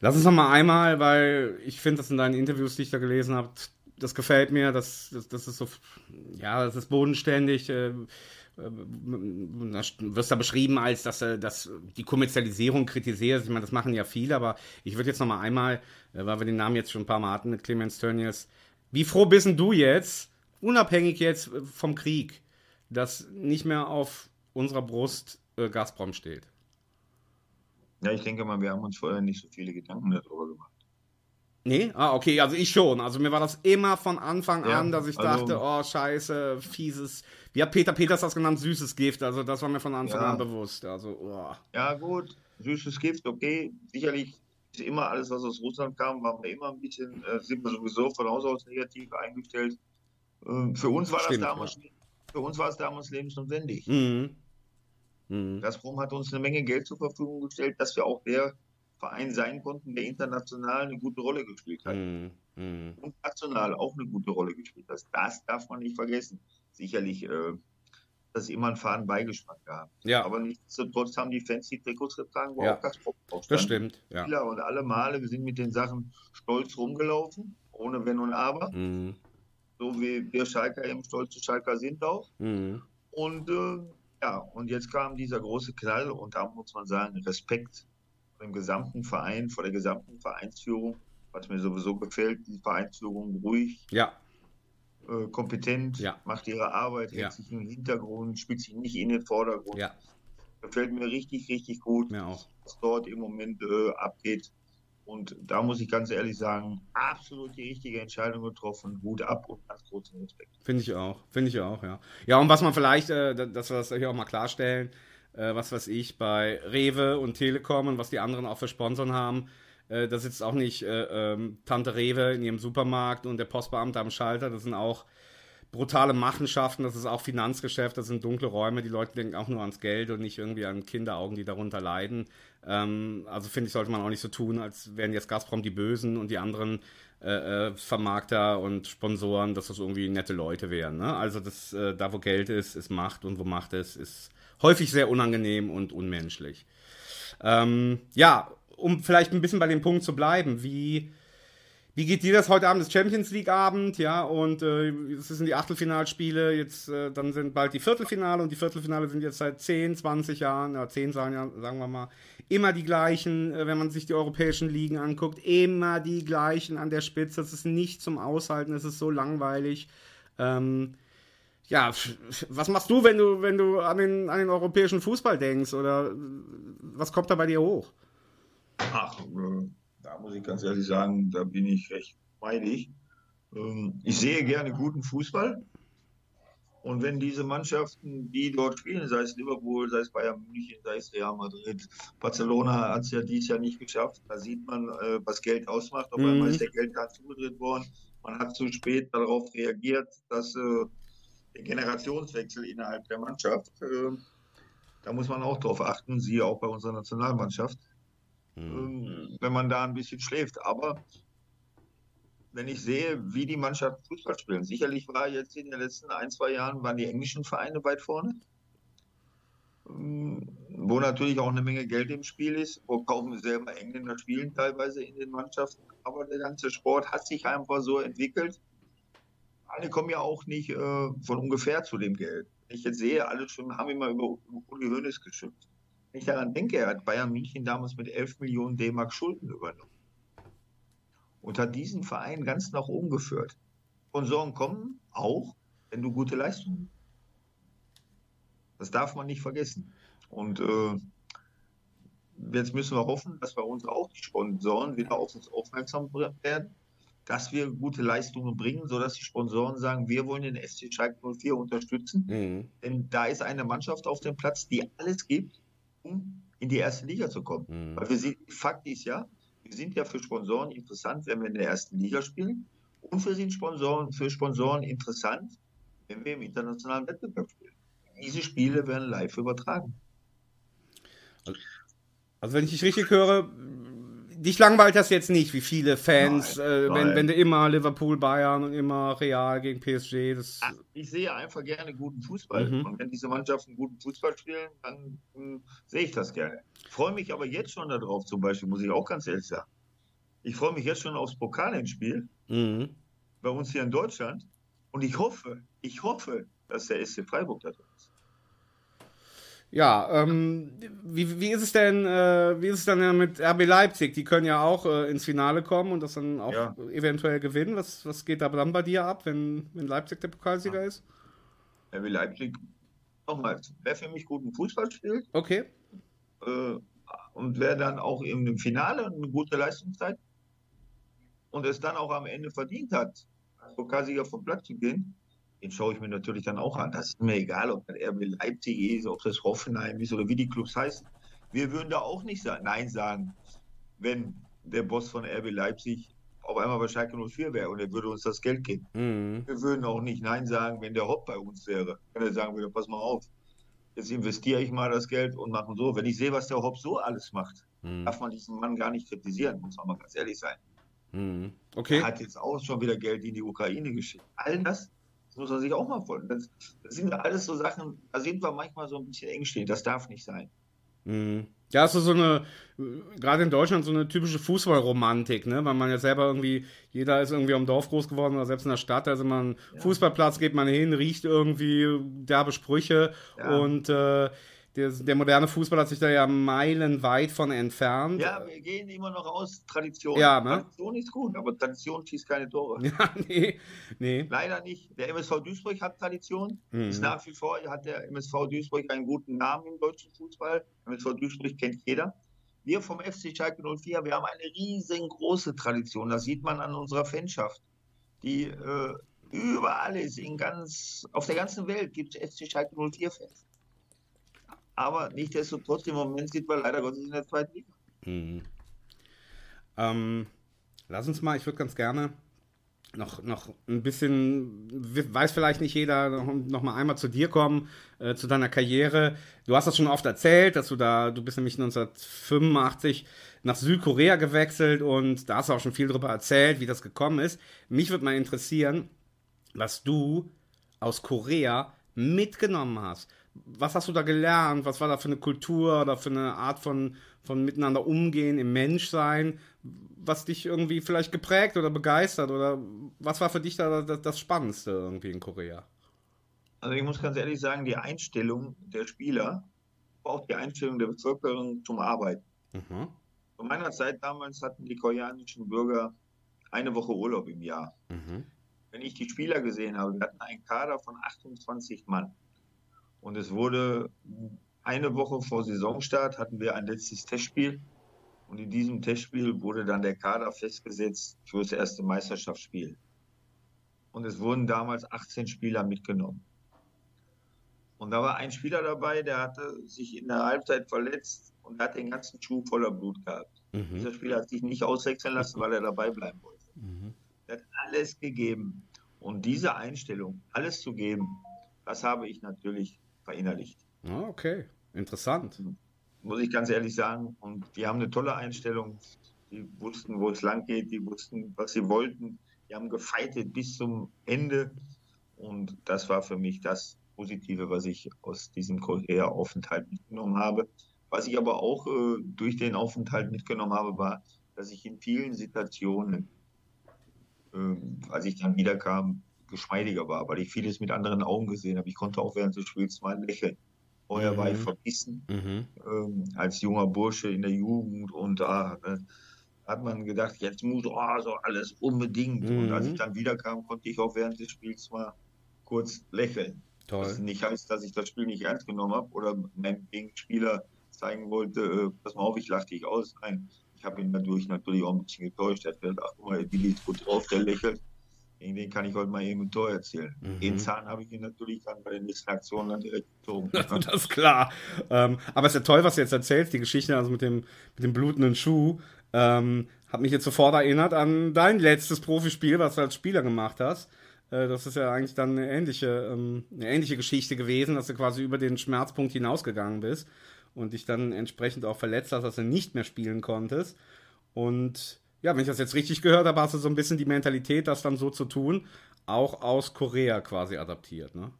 Lass uns noch mal einmal, weil ich finde, das in deinen Interviews, die ich da gelesen habe, das gefällt mir, das ist so, ja, das ist bodenständig. Wirst da beschrieben als, dass die Kommerzialisierung kritisiert. Ich meine, das machen ja viele, aber ich würde jetzt noch mal einmal, weil wir den Namen jetzt schon ein paar Mal hatten mit Clemens Tönnies, wie froh bist denn du jetzt, unabhängig jetzt vom Krieg, dass nicht mehr auf unserer Brust Gazprom steht? Ja, ich denke mal, wir haben uns vorher nicht so viele Gedanken darüber gemacht. Nee? Ah, okay, also ich schon. Also mir war das immer von Anfang an, dass ich dachte, oh, scheiße, fieses, wie hat Peter Peters das genannt, süßes Gift. Also das war mir von Anfang an bewusst. Also, ja gut, süßes Gift, okay. Sicherlich ist immer alles, was aus Russland kam, waren wir immer ein bisschen, sind wir sowieso von Haus aus negativ eingestellt. Für uns war das damals lebensnotwendig. Mhm. Gazprom hat uns eine Menge Geld zur Verfügung gestellt, dass wir auch der Verein sein konnten, der international eine gute Rolle gespielt hat. Und national auch eine gute Rolle gespielt hat. Das darf man nicht vergessen. Sicherlich, dass es immer einen faden Beigeschmack gab. Ja. Aber nichtsdestotrotz haben die Fans die Trikots getragen, wo auch Gazprom drauf stand. Das stimmt. Ja. Und alle Male, wir sind mit den Sachen stolz rumgelaufen, ohne Wenn und Aber. So wie wir Schalker eben stolze Schalker sind auch. Und und jetzt kam dieser große Knall und da muss man sagen, Respekt vor dem gesamten Verein, vor der gesamten Vereinsführung, was mir sowieso gefällt, die Vereinsführung ruhig, kompetent, macht ihre Arbeit, hält sich im Hintergrund, spielt sich nicht in den Vordergrund. Ja. Gefällt mir richtig, richtig gut, mir auch. Was dort im Moment abgeht. Und da muss ich ganz ehrlich sagen, absolut die richtige Entscheidung getroffen. Hut ab und ganz großen Respekt. Finde ich auch, ja. Ja, und was man vielleicht, dass wir das hier auch mal klarstellen, was weiß ich, bei Rewe und Telekom und was die anderen auch für Sponsoren haben, da sitzt auch nicht Tante Rewe in ihrem Supermarkt und der Postbeamte am Schalter. Das sind auch brutale Machenschaften, das ist auch Finanzgeschäft, das sind dunkle Räume, die Leute denken auch nur ans Geld und nicht irgendwie an Kinderaugen, die darunter leiden. Also finde ich, sollte man auch nicht so tun, als wären jetzt Gazprom die Bösen und die anderen Vermarkter und Sponsoren, dass das irgendwie nette Leute wären. Ne? Also das, da wo Geld ist, ist Macht und wo Macht ist häufig sehr unangenehm und unmenschlich. Um vielleicht ein bisschen bei dem Punkt zu bleiben, wie geht dir das heute Abend, das Champions-League-Abend, ja, und es sind die Achtelfinalspiele, jetzt dann sind bald die Viertelfinale und die Viertelfinale sind jetzt seit 10, 20 Jahren, 10 sagen wir mal, immer die gleichen, wenn man sich die europäischen Ligen anguckt, immer die gleichen an der Spitze, es ist nicht zum Aushalten, es ist so langweilig. Was machst du, wenn du an den europäischen Fußball denkst, oder was kommt da bei dir hoch? Ach, da muss ich ganz ehrlich sagen, da bin ich recht meidig. Ich sehe gerne guten Fußball. Und wenn diese Mannschaften, die dort spielen, sei es Liverpool, sei es Bayern München, sei es Real Madrid, Barcelona hat es ja dieses Jahr nicht geschafft. Da sieht man, was Geld ausmacht. Auf einmal ist der Geldhahn zugedreht worden. Man hat zu spät darauf reagiert, dass der Generationswechsel innerhalb der Mannschaft, da muss man auch drauf achten, siehe auch bei unserer Nationalmannschaft. Wenn man da ein bisschen schläft. Aber wenn ich sehe, wie die Mannschaft Fußball spielen, sicherlich war jetzt in den letzten 1-2 Jahren, waren die englischen Vereine weit vorne, wo natürlich auch eine Menge Geld im Spiel ist, wo kaum selber Engländer spielen teilweise in den Mannschaften. Aber der ganze Sport hat sich einfach so entwickelt. Alle kommen ja auch nicht von ungefähr zu dem Geld. Wenn ich jetzt sehe, alle haben immer über Uli Hoeneß geschimpft. Wenn ich daran denke, er hat Bayern München damals mit 11 Millionen D-Mark Schulden übernommen und hat diesen Verein ganz nach oben geführt. Sponsoren kommen auch, wenn du gute Leistungen hast. Das darf man nicht vergessen. Und jetzt müssen wir hoffen, dass bei uns auch die Sponsoren wieder auf uns aufmerksam werden, dass wir gute Leistungen bringen, sodass die Sponsoren sagen, wir wollen den FC Schalke 04 unterstützen. Denn da ist eine Mannschaft auf dem Platz, die alles gibt, in die erste Liga zu kommen. Weil wir sehen, Fakt ist ja, Wir sind ja für Sponsoren interessant, wenn wir in der ersten Liga spielen. Und wir sind für Sponsoren interessant, wenn wir im internationalen Wettbewerb spielen. Diese Spiele werden live übertragen. Also wenn ich dich richtig höre, dich langweilt das jetzt nicht, wie viele Fans, wenn du immer Liverpool, Bayern und immer Real gegen PSG... Ich sehe einfach gerne guten Fußball. Mhm. Und wenn diese Mannschaften guten Fußball spielen, dann sehe ich das gerne. Ich freue mich aber jetzt schon darauf, zum Beispiel, muss ich auch ganz ehrlich sagen. Ich freue mich jetzt schon aufs Pokalendspiel, mhm, bei uns hier in Deutschland. Und ich hoffe, dass der SC Freiburg da drin ist. Ja, wie ist es denn mit RB Leipzig? Die können ja auch ins Finale kommen und das dann auch eventuell gewinnen. Was geht da dann bei dir ab, wenn Leipzig der Pokalsieger ist? RB Leipzig, nochmal, wer für mich guten Fußball spielt, okay, und wer dann auch im Finale eine gute Leistung zeigt und es dann auch am Ende verdient hat, als Pokalsieger vom Platz zu gehen, den schaue ich mir natürlich dann auch an. Das ist mir egal, ob das RB Leipzig ist, ob das Hoffenheim ist oder wie die Clubs heißen. Wir würden da auch nicht Nein sagen, wenn der Boss von RB Leipzig auf einmal bei Schalke 04 wäre und er würde uns das Geld geben. Mhm. Wir würden auch nicht Nein sagen, wenn der Hopp bei uns wäre. Wenn er sagen würde, pass mal auf, jetzt investiere ich mal das Geld und mache so. Wenn ich sehe, was der Hopp so alles macht, darf man diesen Mann gar nicht kritisieren, muss man mal ganz ehrlich sein. Mhm. Okay. Er hat jetzt auch schon wieder Geld in die Ukraine geschickt. All das muss man sich auch mal vorstellen. Das sind alles so Sachen, da sind wir manchmal so ein bisschen engstehend. Das darf nicht sein. Mhm. Ja, es ist so eine, gerade in Deutschland, so eine typische Fußballromantik, ne? Weil man ja selber irgendwie, jeder ist irgendwie am Dorf groß geworden oder selbst in der Stadt, also man Fußballplatz geht man hin, riecht irgendwie derbe Sprüche und der moderne Fußball hat sich da ja meilenweit von entfernt. Ja, wir gehen immer noch aus Tradition. Ja, ne? Tradition ist gut, aber Tradition schießt keine Tore. Ja, nee. Leider nicht. Der MSV Duisburg hat Tradition. Mhm. Ist nach wie vor, hat der MSV Duisburg einen guten Namen im deutschen Fußball. MSV Duisburg kennt jeder. Wir vom FC Schalke 04, wir haben eine riesengroße Tradition. Das sieht man an unserer Fanschaft. Die überall ist, auf der ganzen Welt gibt es FC Schalke 04-Fans. Aber nichtsdestotrotz, im Moment sind wir leider Gottes in der zweiten Liga. Mhm. Lass uns mal, ich würde ganz gerne noch ein bisschen, weiß vielleicht nicht jeder, noch mal einmal zu dir kommen, zu deiner Karriere. Du hast das schon oft erzählt, dass du bist nämlich 1985 nach Südkorea gewechselt und da hast du auch schon viel darüber erzählt, wie das gekommen ist. Mich würde mal interessieren, was du aus Korea mitgenommen hast. Was hast du da gelernt? Was war da für eine Kultur oder für eine Art von miteinander umgehen, im Menschsein, was dich irgendwie vielleicht geprägt oder begeistert? Oder was war für dich da das Spannendste irgendwie in Korea? Also ich muss ganz ehrlich sagen, die Einstellung der Spieler, auch die Einstellung der Bevölkerung zum Arbeiten. Mhm. Zu meiner Zeit damals hatten die koreanischen Bürger eine Woche Urlaub im Jahr. Mhm. Wenn ich die Spieler gesehen habe, wir hatten einen Kader von 28 Mann. Und es wurde eine Woche vor Saisonstart, hatten wir ein letztes Testspiel. Und in diesem Testspiel wurde dann der Kader festgesetzt für das erste Meisterschaftsspiel. Und es wurden damals 18 Spieler mitgenommen. Und da war ein Spieler dabei, der hatte sich in der Halbzeit verletzt und hat den ganzen Schuh voller Blut gehabt. Mhm. Dieser Spieler hat sich nicht auswechseln lassen, weil er dabei bleiben wollte. Mhm. Er hat alles gegeben. Und diese Einstellung, alles zu geben, das habe ich natürlich verinnerlicht. Okay, interessant. Muss ich ganz ehrlich sagen. Und die haben eine tolle Einstellung. Die wussten, wo es lang geht. Die wussten, was sie wollten. Die haben gefeitet bis zum Ende. Und das war für mich das Positive, was ich aus diesem Korea-Aufenthalt mitgenommen habe. Was ich aber auch durch den Aufenthalt mitgenommen habe, war, dass ich in vielen Situationen, als ich dann wiederkam, geschmeidiger war, weil ich vieles mit anderen Augen gesehen habe. Ich konnte auch während des Spiels mal lächeln. Vorher war ich verbissen, als junger Bursche in der Jugend, und da hat man gedacht, jetzt muss so alles unbedingt. Und als ich dann wiederkam, konnte ich auch während des Spiels mal kurz lächeln. Toll. Das nicht heißt, dass ich das Spiel nicht ernst genommen habe oder meinem Gegenspieler zeigen wollte, pass mal auf, ich lache dich aus. Nein, ich habe ihn dadurch natürlich auch ein bisschen getäuscht. Er hat gedacht, ach guck mal, der Billy ist gut drauf, der lächelt. Gegen den kann ich heute mal eben ein Tor erzählen. Mhm. Den Zahn habe ich ihn natürlich dann bei den nächsten Aktionen dann direkt gezogen. Das ist klar. Aber es ist ja toll, was du jetzt erzählst, die Geschichte also mit dem blutenden Schuh. Hat mich jetzt sofort erinnert an dein letztes Profispiel, was du als Spieler gemacht hast. Das ist ja eigentlich dann eine ähnliche Geschichte gewesen, dass du quasi über den Schmerzpunkt hinausgegangen bist und dich dann entsprechend auch verletzt hast, dass du nicht mehr spielen konntest. Und ja, wenn ich das jetzt richtig gehört habe, hast du so ein bisschen die Mentalität, das dann so zu tun, auch aus Korea quasi adaptiert, ne?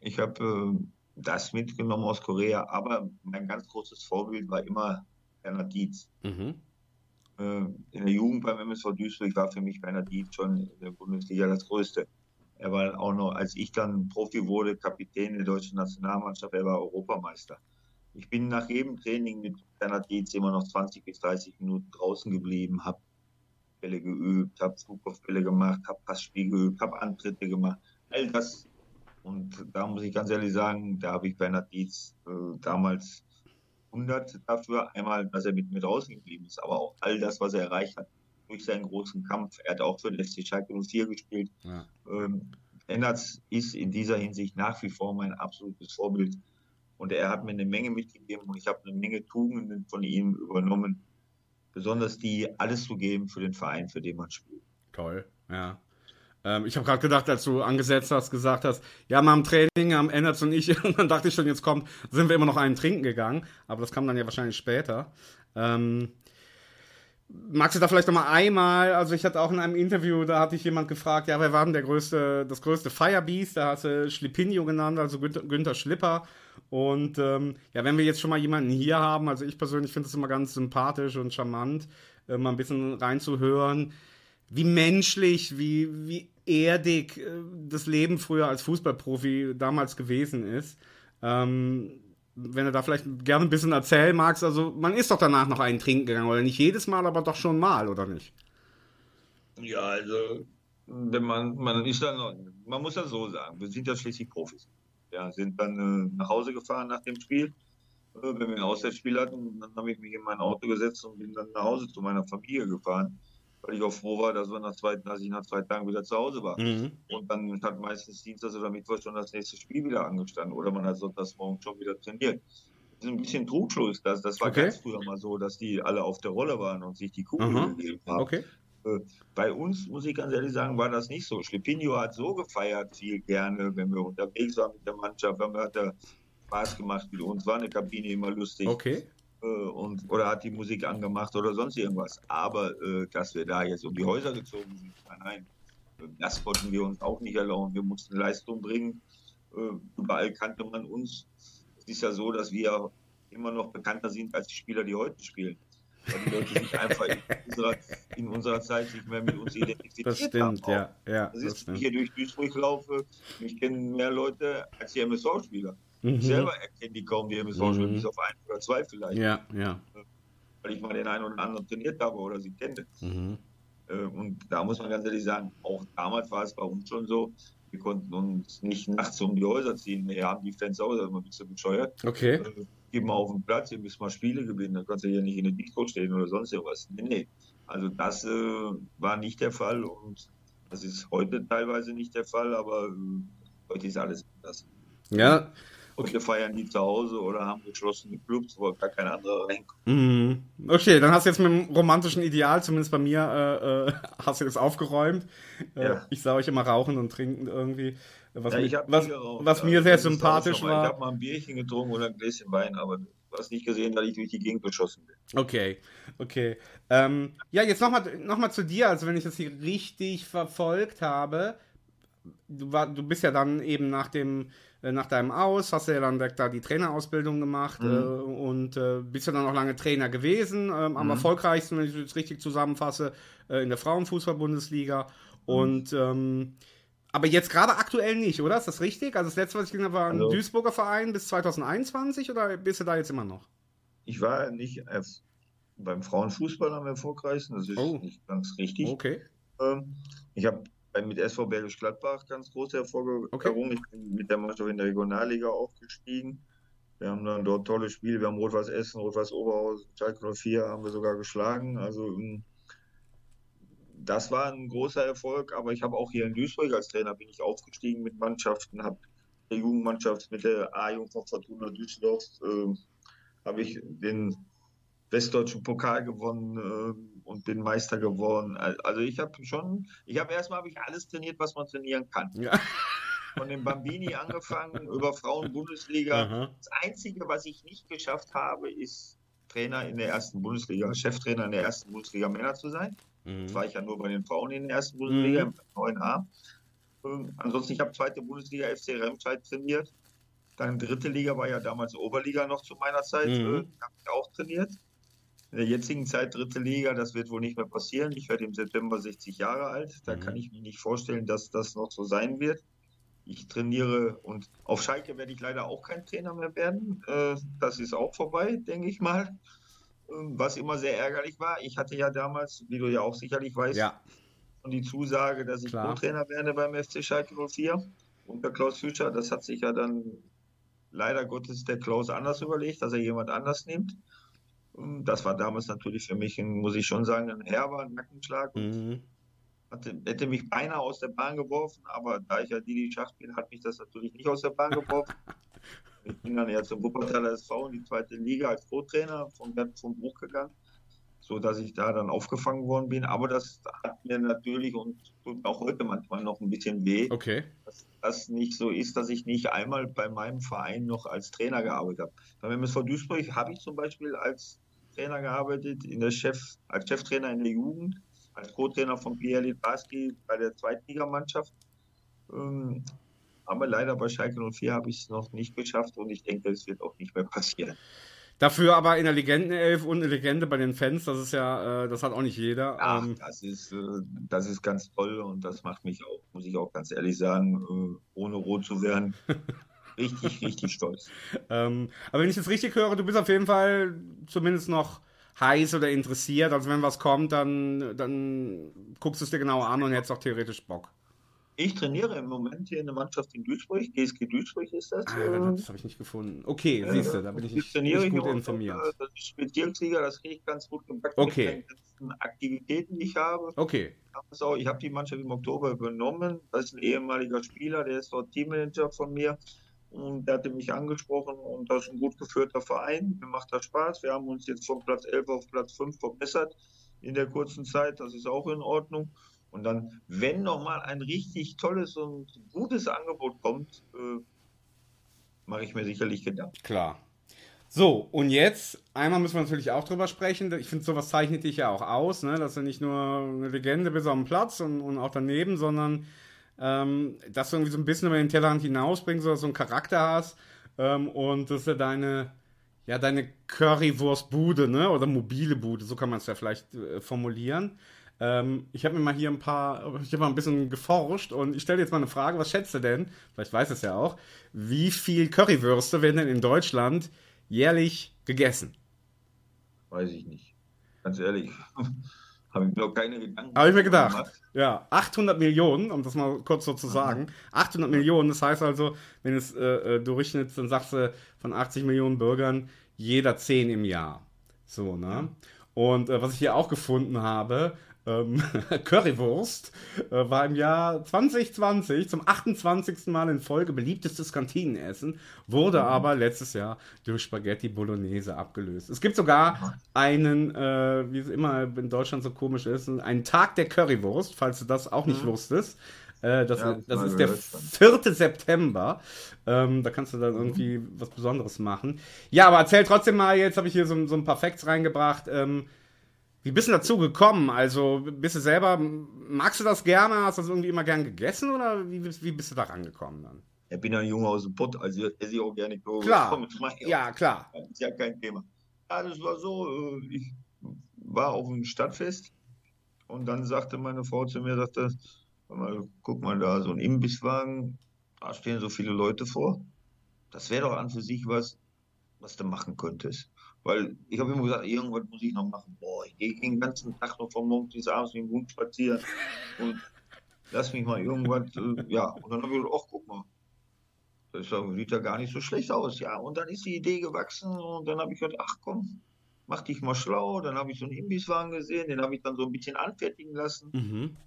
Ich habe das mitgenommen aus Korea, aber mein ganz großes Vorbild war immer Bernhard Dietz. Mhm. In der Jugend beim MSV Duisburg war für mich Bernhard Dietz schon in der Bundesliga das Größte. Er war auch noch, als ich dann Profi wurde, Kapitän der deutschen Nationalmannschaft, er war Europameister. Ich bin nach jedem Training mit Bernhard Dietz immer noch 20 bis 30 Minuten draußen geblieben, habe Bälle geübt, habe Flugkopfbälle gemacht, habe Passspiel geübt, habe Antritte gemacht, all das. Und da muss ich ganz ehrlich sagen, da habe ich Bernhard Dietz damals 100 dafür. Einmal, dass er mit mir draußen geblieben ist, aber auch all das, was er erreicht hat, durch seinen großen Kampf. Er hat auch für den FC Schalke 04 gespielt. Ja. Ennards ist in dieser Hinsicht nach wie vor mein absolutes Vorbild. Und er hat mir eine Menge mitgegeben und ich habe eine Menge Tugenden von ihm übernommen. Besonders die, alles zu geben für den Verein, für den man spielt. Toll, ja. Ich habe gerade gedacht, als du angesetzt hast, gesagt hast, ja, mal am Training, am Ennards und ich, und dann dachte ich schon, jetzt kommt, sind wir immer noch einen trinken gegangen, aber das kam dann ja wahrscheinlich später. Magst du da vielleicht nochmal einmal, also ich hatte auch in einem Interview, da hatte ich jemand gefragt, ja, wer war denn das größte Firebeast, da hast du Schlipinho genannt, also Günther Schlipper. Und ja, wenn wir jetzt schon mal jemanden hier haben, also ich persönlich finde es immer ganz sympathisch und charmant, mal ein bisschen reinzuhören, wie menschlich, wie erdig das Leben früher als Fußballprofi damals gewesen ist. Wenn du da vielleicht gerne ein bisschen erzählen magst, also man ist doch danach noch einen trinken gegangen, oder nicht jedes Mal, aber doch schon mal, oder nicht? Ja, also wenn man ist dann noch, man muss das so sagen, wir sind ja schließlich Profis. Ja, sind dann nach Hause gefahren nach dem Spiel, wenn wir ein Auswärtsspiel hatten, dann habe ich mich in mein Auto gesetzt und bin dann nach Hause zu meiner Familie gefahren, weil ich auch froh war, dass ich nach 2 Tagen wieder zu Hause war. Mhm. Und dann hat meistens Dienstag oder Mittwoch schon das nächste Spiel wieder angestanden oder man hat Sonntagmorgen schon wieder trainiert. Das ist ein bisschen Trugschluss. Das war okay. Ganz früher mal so, dass die alle auf der Rolle waren und sich die Kugel gegeben haben. Okay. Bei uns, muss ich ganz ehrlich sagen, war das nicht so. Schlipinho hat so gefeiert viel gerne, wenn wir unterwegs waren mit der Mannschaft, wenn wir, hat er Spaß gemacht mit uns, war eine Kabine immer lustig. Okay. Oder hat die Musik angemacht oder sonst irgendwas. Aber dass wir da jetzt um die Häuser gezogen sind, nein, das konnten wir uns auch nicht erlauben. Wir mussten Leistung bringen. Überall kannte man uns. Es ist ja so, dass wir immer noch bekannter sind als die Spieler, die heute spielen. Weil die Leute sich einfach in unserer Zeit nicht mehr mit uns identifiziert haben. Das stimmt, haben. Ja. Das ist, wenn ich hier durch Duisburg laufe, mich kennen mehr Leute als die MSV-Spieler. Mhm. Ich selber erkenne die kaum, die MSV-Spieler, bis auf 1 oder 2 vielleicht. Ja. Weil ich mal den einen oder anderen trainiert habe oder sie kenne. Mhm. Und da muss man ganz ehrlich sagen, auch damals war es bei uns schon so, wir konnten uns nicht nachts um die Häuser ziehen. Wir haben die Fans auch immer ein bisschen bescheuert. Okay. Geh mal auf den Platz, ihr müsst mal Spiele gewinnen, dann kannst du hier nicht in der Disco stehen oder sonst irgendwas. Nee. Also das war nicht der Fall und das ist heute teilweise nicht der Fall, aber heute ist alles anders. Ja. Heute feiern die zu Hause oder haben geschlossene Clubs, wo gar kein anderer reinkommt. Mhm. Okay, dann hast du jetzt mit dem romantischen Ideal, zumindest bei mir, hast du das aufgeräumt. Ja. Ich sah euch immer rauchen und trinken irgendwie. Was mir sehr sympathisch war. Ich habe mal ein Bierchen getrunken oder ein Gläschen Wein, aber du hast nicht gesehen, weil ich durch die Gegend geschossen bin. Okay. Ja, jetzt nochmal zu dir, also wenn ich das hier richtig verfolgt habe, du bist ja dann eben nach deinem Aus, hast du ja dann da die Trainerausbildung gemacht und bist ja dann auch lange Trainer gewesen, am erfolgreichsten, wenn ich das richtig zusammenfasse, in der Frauenfußball-Bundesliga und aber jetzt gerade aktuell nicht, oder? Ist das richtig? Also das letzte, was ich gesehen habe, war ein Duisburger Verein bis 2021 oder bist du da jetzt immer noch? Ich war nicht beim Frauenfußball am erfolgreichsten, das ist nicht ganz richtig. Okay. Ich habe mit SV Bergisch Gladbach ganz große Erfolge. Ich bin mit der Mannschaft in der Regionalliga aufgestiegen. Wir haben dann dort tolle Spiele, wir haben Rot-Weiß Essen, Rot-Weiß Oberhausen, Schalke 04 haben wir sogar geschlagen, also das war ein großer Erfolg, aber ich habe auch hier in Duisburg als Trainer bin ich aufgestiegen mit Mannschaften, habe der Jugendmannschaft mit der A-Jugend von Fortuna Düsseldorf habe ich den westdeutschen Pokal gewonnen und bin Meister geworden. Also ich habe erstmal alles trainiert, was man trainieren kann. Ja. Von dem Bambini angefangen, über Frauen-Bundesliga. Aha. Das Einzige, was ich nicht geschafft habe, ist Trainer in der ersten Bundesliga, Cheftrainer in der ersten Bundesliga Männer zu sein. Mhm. Das war ich ja nur bei den Frauen in der ersten Bundesliga, im 9a. Ansonsten, ich habe zweite Bundesliga FC Remscheid trainiert. Dann dritte Liga, war ja damals Oberliga noch zu meiner Zeit, habe ich auch trainiert. In der jetzigen Zeit dritte Liga, das wird wohl nicht mehr passieren. Ich werde im September 60 Jahre alt. Da kann ich mir nicht vorstellen, dass das noch so sein wird. Ich trainiere und auf Schalke werde ich leider auch kein Trainer mehr werden. Das ist auch vorbei, denke ich mal. Was immer sehr ärgerlich war, ich hatte ja damals, wie du ja auch sicherlich weißt, und die Zusage, dass ich Co-Trainer werde beim FC Schalke 04 unter Klaus Fischer. Das hat sich ja dann leider Gottes der Klaus anders überlegt, dass er jemand anders nimmt. Das war damals natürlich für mich, muss ich schon sagen, ein herber Nackenschlag. Mhm. Hätte mich beinahe aus der Bahn geworfen, aber da ich ja Didi Schacht bin, hat mich das natürlich nicht aus der Bahn geworfen. Ich bin dann ja zum Wuppertaler SV in die zweite Liga als Co-Trainer vom Bruch gegangen, sodass ich da dann aufgefangen worden bin. Aber das hat mir natürlich und tut auch heute manchmal noch ein bisschen weh, dass das nicht so ist, dass ich nicht einmal bei meinem Verein noch als Trainer gearbeitet habe. Beim MSV Duisburg habe ich zum Beispiel als Trainer gearbeitet, als Cheftrainer in der Jugend, als Co-Trainer von Pierre Litbarski bei der Zweitligamannschaft. Aber leider bei Schalke 04 habe ich es noch nicht geschafft und ich denke, es wird auch nicht mehr passieren. Dafür aber in der Legendenelf und eine Legende bei den Fans, das ist ja, das hat auch nicht jeder. Ach, das ist ganz toll und das macht mich auch, muss ich auch ganz ehrlich sagen, ohne rot zu werden, richtig, richtig stolz. Aber wenn ich das richtig höre, du bist auf jeden Fall zumindest noch heiß oder interessiert, also wenn was kommt, dann guckst du es dir genauer an und hättest auch theoretisch Bock. Ich trainiere im Moment hier eine Mannschaft in Duisburg, GSG Duisburg ist das. Das habe ich nicht gefunden. Okay, siehst du, da bin ich nicht gut informiert. Das ist Bezirksliga, das kriege ich ganz gut gepackt mit den ganzen Aktivitäten, die ich habe. Okay. Ich habe die Mannschaft im Oktober übernommen, das ist ein ehemaliger Spieler, der ist dort Teammanager von mir. Und der hatte mich angesprochen und das ist ein gut geführter Verein. Mir macht das Spaß. Wir haben uns jetzt von Platz 11 auf Platz 5 verbessert in der kurzen Zeit. Das ist auch in Ordnung. Und dann, wenn nochmal ein richtig tolles und gutes Angebot kommt, mache ich mir sicherlich Gedanken. Klar. So, und jetzt, einmal müssen wir natürlich auch drüber sprechen. Ich finde, sowas zeichnet dich ja auch aus, ne? Dass du nicht nur eine Legende bist auf dem Platz und auch daneben, sondern dass du irgendwie so ein bisschen über den Tellerrand hinausbringst, dass du einen Charakter hast und das ist ja deine Currywurstbude, ne? Oder mobile Bude, so kann man es ja vielleicht formulieren. Ich habe mir mal hier ein bisschen geforscht und ich stelle jetzt mal eine Frage, was schätzt du denn, vielleicht weißt du es ja auch, wie viel Currywürste werden denn in Deutschland jährlich gegessen? Weiß ich nicht, ganz ehrlich. Habe ich mir noch keine Gedanken gemacht. Habe ich mir gedacht, ja. 800 Millionen, um das mal kurz so zu sagen. 800 Millionen, das heißt also, wenn es durchschnittst, dann sagst du von 80 Millionen Bürgern, jeder 10 im Jahr. So, ne? Und was ich hier auch gefunden habe, Currywurst war im Jahr 2020 zum 28. Mal in Folge beliebtestes Kantinenessen, wurde aber letztes Jahr durch Spaghetti Bolognese abgelöst. Es gibt sogar einen, wie es immer in Deutschland so komisch ist, einen Tag der Currywurst, falls du das auch nicht wusstest. Das ist der 4. September. Da kannst du dann irgendwie was Besonderes machen. Ja, aber erzähl trotzdem mal, jetzt habe ich hier so ein paar Facts reingebracht. Wie bist du dazu gekommen? Also bist du selber, magst du das gerne? Hast du das irgendwie immer gern gegessen? Oder wie bist du da rangekommen dann? Ich bin ja ein Junge aus dem Pott, also esse ich auch gerne Currywurst. Klar, ja klar. Das ist ja kein Thema. Ja, das war so, ich war auf einem Stadtfest und dann sagte meine Frau zu mir, guck mal da, so ein Imbisswagen, da stehen so viele Leute vor. Das wäre doch an für sich was du machen könntest. Weil ich habe immer gesagt, irgendwas muss ich noch machen. Boah, ich gehe den ganzen Tag noch vom Morgen bis abends mit dem Hund spazieren und lass mich mal irgendwas, Und dann habe ich gedacht, guck mal, das sieht ja gar nicht so schlecht aus, ja. Und dann ist die Idee gewachsen und dann habe ich gedacht, ach komm, mach dich mal schlau. Dann habe ich so einen Imbisswagen gesehen, den habe ich dann so ein bisschen anfertigen lassen,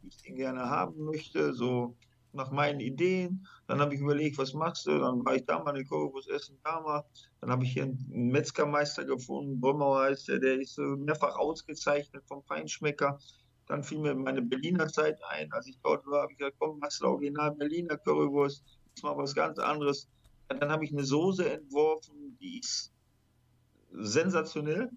wie ich den gerne haben möchte. So nach meinen Ideen, dann habe ich überlegt, was machst du, dann war ich da mal eine Currywurst essen, da mal, dann habe ich hier einen Metzgermeister gefunden, Brömmer heißt der ist mehrfach ausgezeichnet vom Feinschmecker, dann fiel mir meine Berliner Zeit ein, als ich dort war, habe ich gesagt, komm, machst du original Berliner Currywurst, ist mal was ganz anderes, ja, dann habe ich eine Soße entworfen, die ist sensationell.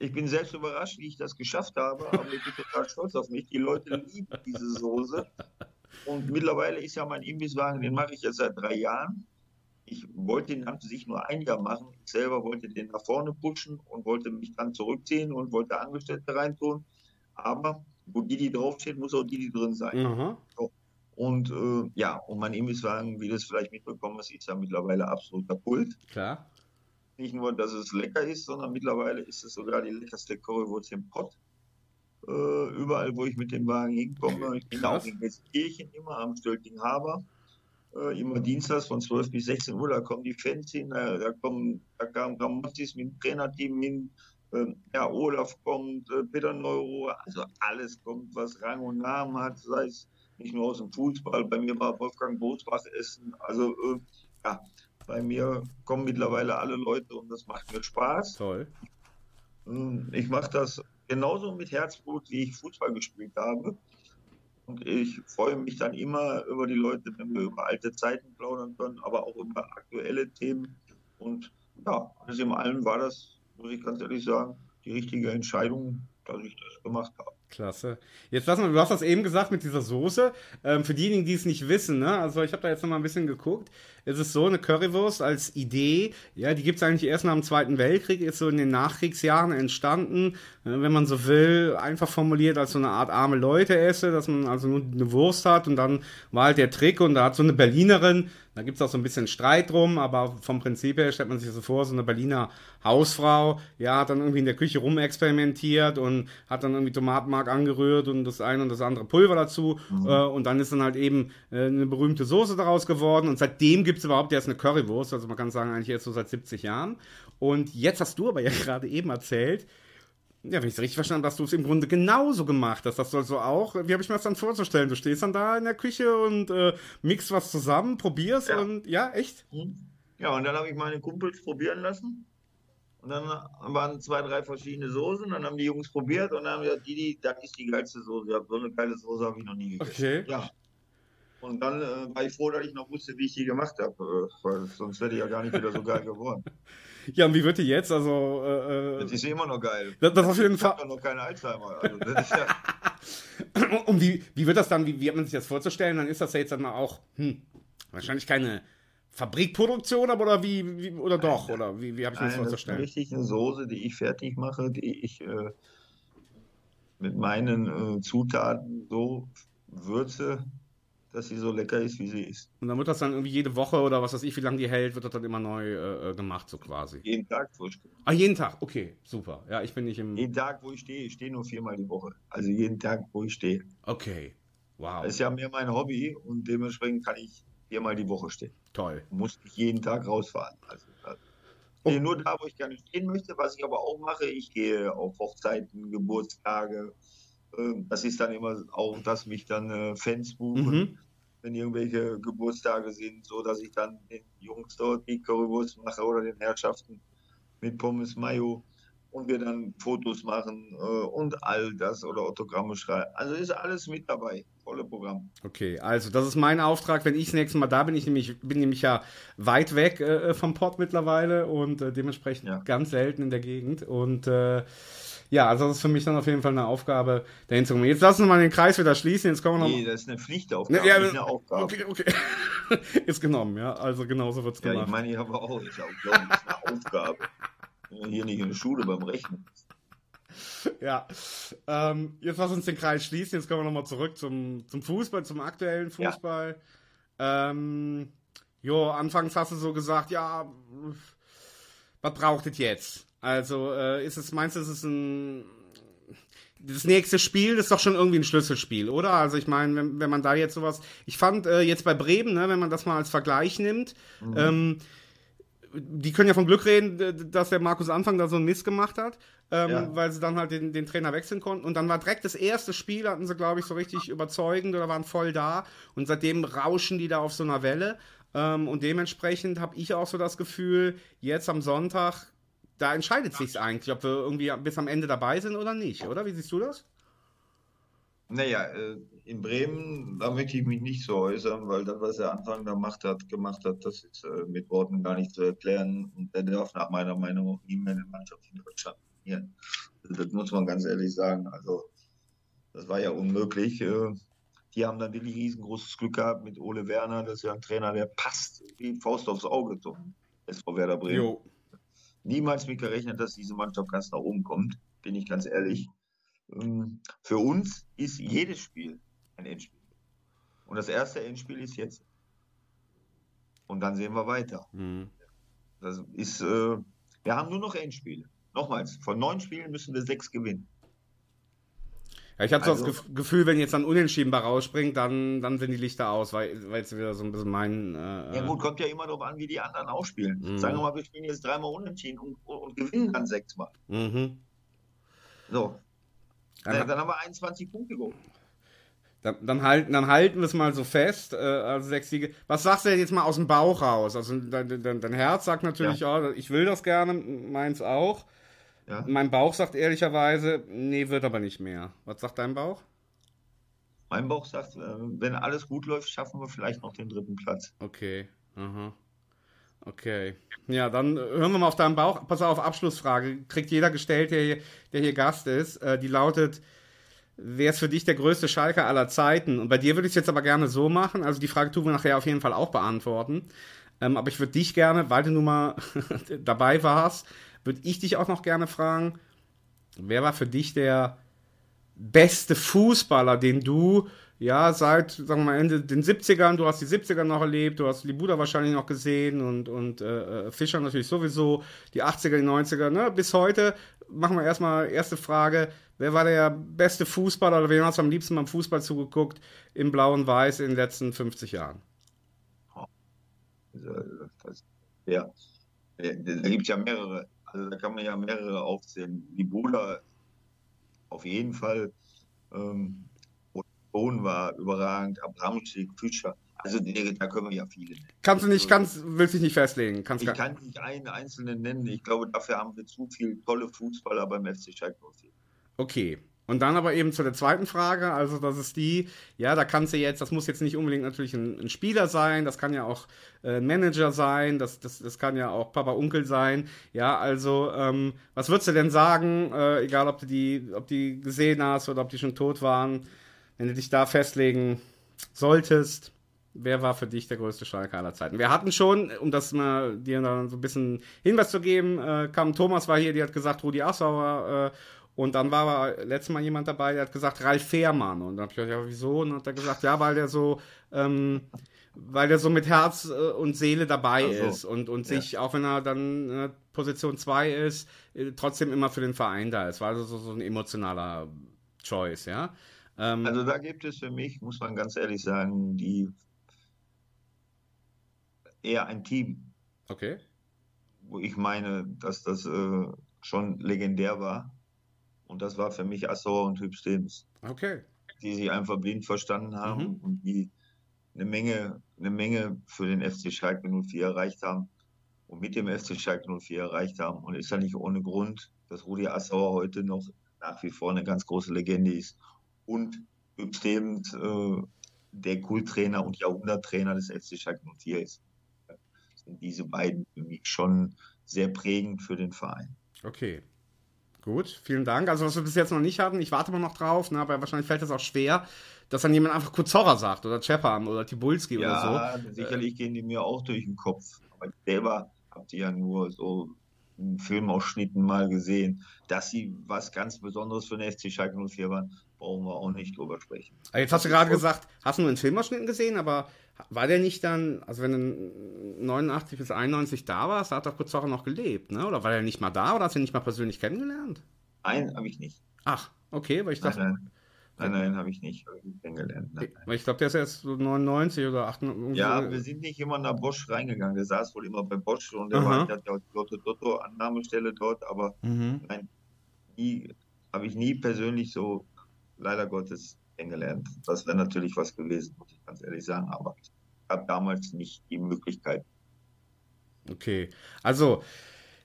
Ich bin selbst überrascht, wie ich das geschafft habe, aber ich bin total stolz auf mich. Die Leute lieben diese Soße. Und mittlerweile ist ja mein Imbisswagen, den mache ich jetzt seit 3 Jahren. Ich wollte ihn an sich nur ein Jahr machen. Ich selber wollte den nach vorne pushen und wollte mich dann zurückziehen und wollte Angestellte reintun. Aber wo die draufstehen, muss auch die drin sein. Mhm. So. Und und mein Imbisswagen, wie das vielleicht mitbekommen hast, ist ja mittlerweile absoluter Kult. Klar. Nicht nur, dass es lecker ist, sondern mittlerweile ist es sogar die leckerste Currywurst im Pott. Überall, wo ich mit dem Wagen hinkomme. Ich bin auch in Westkirchen immer am Stöltinghaber. Immer dienstags von 12 bis 16 Uhr, da kommen die Fans hin, da kam Grammozis mit dem Trainerteam hin, Olaf kommt, Peter Neururer, also alles kommt, was Rang und Namen hat, sei es nicht nur aus dem Fußball, bei mir war Wolfgang Bosbach essen, also bei mir kommen mittlerweile alle Leute und das macht mir Spaß. Toll. Ich mache das genauso mit Herzblut, wie ich Fußball gespielt habe. Und ich freue mich dann immer über die Leute, wenn wir über alte Zeiten plaudern können, aber auch über aktuelle Themen. Und ja, alles in allem war das, muss ich ganz ehrlich sagen, die richtige Entscheidung, dass ich das gemacht habe. Klasse. Jetzt lass mal, du hast das eben gesagt mit dieser Soße. Für diejenigen, die es nicht wissen, ne? Also ich habe da jetzt noch mal ein bisschen geguckt. Es ist so, eine Currywurst als Idee, ja, die gibt es eigentlich erst nach dem Zweiten Weltkrieg, ist so in den Nachkriegsjahren entstanden, wenn man so will, einfach formuliert als so eine Art arme Leute-Esse, dass man also nur eine Wurst hat und dann war halt der Trick und da hat so eine Berlinerin, da gibt es auch so ein bisschen Streit drum, aber vom Prinzip her stellt man sich das so vor, so eine Berliner Hausfrau, ja, hat dann irgendwie in der Küche rumexperimentiert und hat dann irgendwie Tomatenmark angerührt und das eine und das andere Pulver dazu und dann ist dann halt eben eine berühmte Soße daraus geworden und seitdem gibt es überhaupt erst eine Currywurst, also man kann sagen eigentlich erst so seit 70 Jahren und jetzt hast du aber ja gerade eben erzählt, ja, wenn ich es richtig verstanden habe, hast du es im Grunde genauso gemacht, dass das soll so auch, wie habe ich mir das dann vorzustellen, du stehst dann da in der Küche und mixt was zusammen, probierst ja. Und ja, echt? Ja, und dann habe ich meine Kumpels probieren lassen. Und dann waren 2, 3 verschiedene Soßen, dann haben die Jungs probiert und dann haben gesagt, die, das ist die geilste Soße. So eine geile Soße habe ich noch nie gegessen. Okay. Ja. Und dann war ich froh, dass ich noch wusste, wie ich die gemacht habe, weil sonst wäre die ja gar nicht wieder so geil geworden. Ja, und wie wird die jetzt? Also, das ist immer noch geil. Das auf jeden Fall. Ich habe noch keinen Alzheimer. Also, das ist ja und wie wird das dann, wie hat man sich das vorzustellen? Dann ist das ja jetzt dann mal auch, wahrscheinlich keine Fabrikproduktion, aber oder wie oder doch? Oder wie habe ich mir das vorzustellen? Das ist richtig eine Soße, die ich fertig mache, die ich mit meinen Zutaten so würze, dass sie so lecker ist, wie sie ist. Und dann wird das dann irgendwie jede Woche oder was weiß ich, wie lange die hält, wird das dann immer neu gemacht, so quasi? Jeden Tag frisch gemacht. Ah, jeden Tag, okay, super. Ja, ich bin nicht im... Jeden Tag, wo ich stehe nur 4-mal die Woche. Also jeden Tag, wo ich stehe. Okay, wow. Das ist ja mehr mein Hobby und dementsprechend kann ich 4-mal die Woche stehen. Toll. Muss ich jeden Tag rausfahren. Also okay. Nur da, wo ich gerne stehen möchte, was ich aber auch mache, ich gehe auf Hochzeiten, Geburtstage. Das ist dann immer auch, dass mich dann Fans buchen, wenn irgendwelche Geburtstage sind, so dass ich dann den Jungs dort die Currywurst mache oder den Herrschaften mit Pommes Mayo und wir dann Fotos machen und all das oder Autogramme schreiben. Also ist alles mit dabei. Programm. Okay, also das ist mein Auftrag, wenn ich das nächste Mal da bin. Ich bin nämlich ja weit weg vom Pott mittlerweile und dementsprechend ganz selten in der Gegend. Und also das ist für mich dann auf jeden Fall eine Aufgabe, dahin zu kommen. Jetzt lassen wir mal den Kreis wieder schließen. Jetzt kommen wir noch. Nee, das ist eine Pflichtaufgabe, nicht eine Aufgabe. Okay. Ist genommen, ja. Also genauso wird es gemacht. Ja, ich meine, ich habe auch, das ist eine Aufgabe. Hier nicht in der Schule beim Rechnen. Ja, jetzt lass uns den Kreis schließen. Jetzt kommen wir nochmal zurück zum Fußball, zum aktuellen Fußball. Ja. Anfangs hast du so gesagt, ja, was braucht es jetzt? Also, das nächste Spiel ist doch schon irgendwie ein Schlüsselspiel, oder? Also ich meine, wenn man da jetzt sowas... Ich fand jetzt bei Bremen, ne, wenn man das mal als Vergleich nimmt... die können ja von Glück reden, dass der Markus Anfang da so einen Mist gemacht hat, weil sie dann halt den Trainer wechseln konnten. Und dann war direkt das erste Spiel, hatten sie, glaube ich, so richtig überzeugend oder waren voll da. Und seitdem rauschen die da auf so einer Welle. Und dementsprechend habe ich auch so das Gefühl, jetzt am Sonntag, da entscheidet sich's eigentlich, ob wir irgendwie bis am Ende dabei sind oder nicht, oder? Wie siehst du das? Naja, in Bremen, da möchte ich mich nicht so äußern, weil das, was er Anfang da gemacht hat, das ist mit Worten gar nicht zu erklären. Und der darf nach meiner Meinung auch nie mehr eine Mannschaft in Deutschland trainieren. Das muss man ganz ehrlich sagen. Also, das war ja unmöglich. Die haben dann wirklich riesengroßes Glück gehabt mit Ole Werner. Das ist ja ein Trainer, der passt wie Faust aufs Auge zum SV Werder Bremen. Jo. Niemals mit gerechnet, dass diese Mannschaft ganz nach oben kommt, bin ich ganz ehrlich. Für uns ist jedes Spiel ein Endspiel. Und das erste Endspiel ist jetzt. Und dann sehen wir weiter. Mhm. Das ist, wir haben nur noch Endspiele. Nochmals, von 9 Spielen müssen wir 6 gewinnen. Ja, ich habe so das Gefühl, wenn jetzt dann Unentschieden bei rausspringt, dann sind die Lichter aus, weil jetzt wieder so ein bisschen mein... ja gut, kommt ja immer darauf an, wie die anderen auch spielen. Mhm. Sagen wir mal, wir spielen jetzt 3-mal Unentschieden und gewinnen dann 6-mal. Mhm. So. Dann haben wir 21 Punkte geholt. Dann halten wir es mal so fest. Also 6 Siege. Was sagst du jetzt mal aus dem Bauch raus? Also dein Herz sagt natürlich, ja, ich will das gerne, meins auch. Ja. Mein Bauch sagt ehrlicherweise, nee, wird aber nicht mehr. Was sagt dein Bauch? Mein Bauch sagt, wenn alles gut läuft, schaffen wir vielleicht noch den 3. Platz. Okay, aha. Okay, ja, dann hören wir mal auf deinen Bauch. Pass auf, Abschlussfrage. Kriegt jeder gestellt, der hier Gast ist. Die lautet, wer ist für dich der größte Schalker aller Zeiten? Und bei dir würde ich es jetzt aber gerne so machen. Also die Frage tun wir nachher auf jeden Fall auch beantworten. Aber ich würde dich gerne, weil du nun mal dabei warst, würde ich dich auch noch gerne fragen, wer war für dich der beste Fußballer, den du... Ja, seit, sagen wir mal, Ende den 70ern, du hast die 70er noch erlebt, du hast Libuda wahrscheinlich noch gesehen und Fischer natürlich sowieso, die 80er, die 90er, ne, bis heute. Machen wir erstmal erste Frage, wer war der beste Fußballer oder wem hast du am liebsten beim Fußball zugeguckt im Blau und Weiß in den letzten 50 Jahren? Ja, da gibt es ja mehrere, also da kann man ja mehrere aufzählen. Libuda auf jeden Fall, war überragend, Abramczyk, Fischer. Also da können wir ja viele nennen. Kannst du nicht, willst dich nicht festlegen. Ich kann nicht einen einzelnen nennen. Ich glaube, dafür haben wir zu viele tolle Fußballer beim FC Schalke 04. Okay. Und dann aber eben zu der zweiten Frage, also das ist die, ja, da kannst du jetzt, das muss jetzt nicht unbedingt natürlich ein Spieler sein, das kann ja auch ein Manager sein, das kann ja auch Papa Onkel sein, ja, also was würdest du denn sagen, egal ob du die gesehen hast oder ob die schon tot waren, wenn du dich da festlegen solltest, wer war für dich der größte Schalker aller Zeiten? Wir hatten schon, um das mal dir dann so ein bisschen Hinweis zu geben, kam Thomas, war hier, die hat gesagt Rudi Assauer und dann war aber letztes Mal jemand dabei, der hat gesagt Ralf Fährmann und dann hab ich gesagt, ja wieso? Und dann hat er gesagt, ja, weil der so mit Herz und Seele dabei ist und sich, auch wenn er dann Position 2 ist, trotzdem immer für den Verein da ist. War also so ein emotionaler Choice, ja. Also da gibt es für mich, muss man ganz ehrlich sagen, die eher ein Team. Okay. Wo ich meine, dass das schon legendär war. Und das war für mich Assauer und Huub Stevens. Okay. Die sich einfach blind verstanden haben und die eine Menge für den FC Schalke 04 erreicht haben und mit dem FC Schalke 04 erreicht haben. Und ist ja nicht ohne Grund, dass Rudi Assauer heute noch nach wie vor eine ganz große Legende ist. Und Huub Stevens der Kulttrainer und Jahrhunderttrainer des FC Schalke 04 ist. Sind diese beiden für mich schon sehr prägend für den Verein. Okay, gut, vielen Dank. Also was wir bis jetzt noch nicht hatten, ich warte mal noch drauf, ne, aber wahrscheinlich fällt das auch schwer, dass dann jemand einfach Kuzorra sagt oder Chepam oder Tibulski oder so. Ja, sicherlich gehen die mir auch durch den Kopf. Aber ich selber habe die ja nur so in Filmausschnitten mal gesehen, dass sie was ganz Besonderes für den FC Schalke 04 waren. Brauchen wir auch nicht drüber sprechen. Also jetzt hast du gerade gesagt, hast du nur in Filmausschnitten gesehen, aber war der nicht dann, also wenn du 89 bis 91 da warst, da hat doch Kuzorra noch gelebt, ne? Oder war der nicht mal da oder hast du ihn nicht mal persönlich kennengelernt? Nein, habe ich nicht. Ach, okay, weil ich dachte, Nein, habe ich nicht kennengelernt. Nein. Ich glaube, der ist erst so 99 oder 98. Ja, wir sind nicht immer nach Bosch reingegangen. Der saß wohl immer bei Bosch und der hat ja auch die Lotto-Annahmestelle dort, aber nein, die habe ich nie persönlich so, leider Gottes, kennengelernt. Das wäre natürlich was gewesen, muss ich ganz ehrlich sagen, aber ich habe damals nicht die Möglichkeit. Okay, also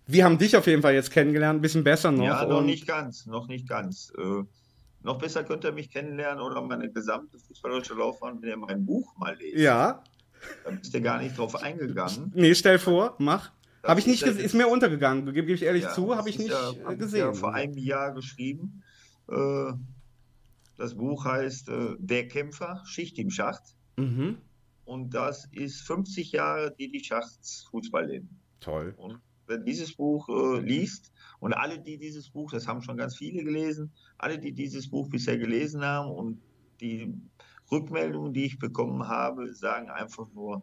wir haben dich auf jeden Fall jetzt kennengelernt, ein bisschen besser noch. Ja, noch nicht ganz. Noch besser könnt ihr mich kennenlernen oder meine gesamte fußballerische Laufbahn, wenn ihr mein Buch mal lest. Ja. Da bist du gar nicht drauf eingegangen. Nee, stell vor, mach. Habe ich nicht gesehen, ist mir untergegangen, gebe ich ehrlich zu, habe ich nicht gesehen. Ja, vor einem Jahr geschrieben. Das Buch heißt Der Kämpfer, Schicht im Schacht. Mhm. Und das ist 50 Jahre, die Schachts Fußball leben. Toll. Und wer dieses Buch liest, und alle, die dieses Buch, das haben schon ganz viele gelesen, alle, die dieses Buch bisher gelesen haben und die Rückmeldungen, die ich bekommen habe, sagen einfach nur,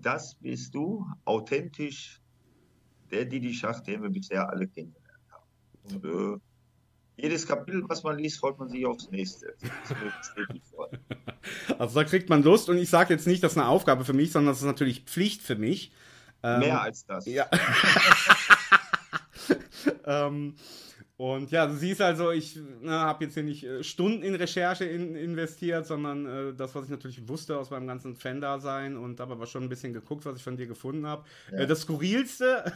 das bist du, authentisch, der Didi Schacht, den wir bisher alle kennengelernt haben. Und jedes Kapitel, was man liest, freut man sich aufs nächste. Das steht nicht vor. Also da kriegt man Lust, und ich sage jetzt nicht, das ist eine Aufgabe für mich, sondern das ist natürlich Pflicht für mich. Mehr als das. Ja. Und ja, du siehst also, ich habe jetzt hier nicht Stunden in Recherche investiert, sondern das, was ich natürlich wusste aus meinem ganzen Fan-Dasein, und habe aber schon ein bisschen geguckt, was ich von dir gefunden habe. Ja. Das Skurrilste,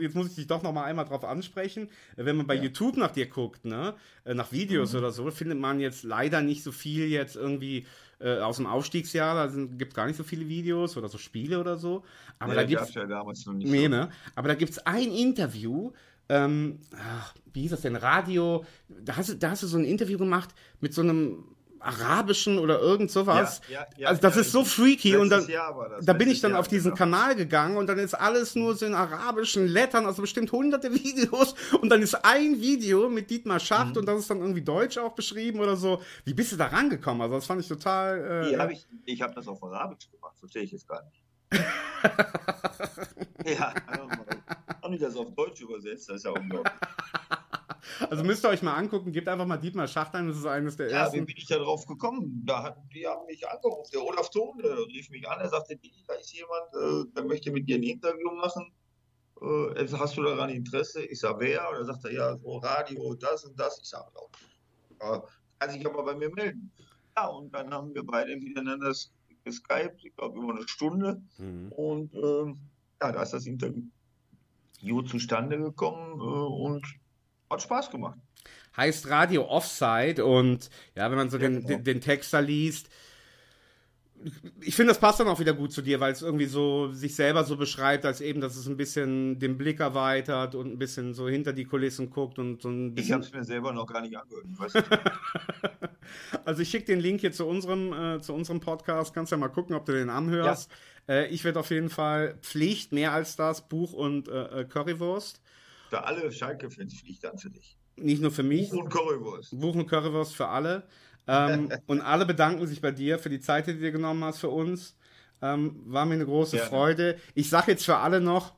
jetzt muss ich dich doch nochmal einmal drauf ansprechen, wenn man bei YouTube nach dir guckt, ne, nach Videos oder so, findet man jetzt leider nicht so viel jetzt irgendwie aus dem Aufstiegsjahr, da gibt es gar nicht so viele Videos oder so Spiele oder so. Aber da gibt es ein Interview, wie hieß das denn, Radio, da hast du so ein Interview gemacht mit so einem arabischen oder irgend sowas. Ja, also das ist so freaky, und dann da bin ich dann auf diesen Kanal gegangen, und dann ist alles nur so in arabischen Lettern, also bestimmt hunderte Videos, und dann ist ein Video mit Dietmar Schacht und das ist dann irgendwie deutsch auch beschrieben oder so. Wie bist du da rangekommen? Also das fand ich total... Ich habe das auf Arabisch gemacht, verstehe ich jetzt gar nicht. Ja, haben die das auf Deutsch übersetzt? Das ist ja unglaublich. Also müsst ihr euch mal angucken, gebt einfach mal Dietmar Schacht ein, das ist eines der ersten. Ja, wie bin ich da drauf gekommen? Die haben mich angerufen, der Olaf Thon rief mich an, er sagte, da ist jemand, der möchte mit dir ein Interview machen, hast du daran Interesse? Ich sage, wer? Und er sagte, ja, so Radio, das und das. Ich sage, kann sich aber bei mir melden. Ja, und dann haben wir beide miteinander geskypt, ich glaube über eine Stunde, und da ist das Interview zustande gekommen, und hat Spaß gemacht. Heißt Radio Offside, und ja, wenn man so den Text da liest, ich finde, das passt dann auch wieder gut zu dir, weil es irgendwie so sich selber so beschreibt, als eben, dass es ein bisschen den Blick erweitert und ein bisschen so hinter die Kulissen guckt und so ein bisschen. Ich habe es mir selber noch gar nicht angehört. Weißt du? Also ich schicke den Link hier zu unserem Podcast. Kannst ja mal gucken, ob du den anhörst. Ja. Ich werde auf jeden Fall Pflicht, mehr als das, Buch und Currywurst. Für alle Schalke-Fans fliegt dann für dich. Nicht nur für mich. Buch und Currywurst. Buch und Currywurst für alle. Und alle bedanken sich bei dir für die Zeit, die du dir genommen hast für uns. War mir eine große Freude. Ich sage jetzt für alle noch,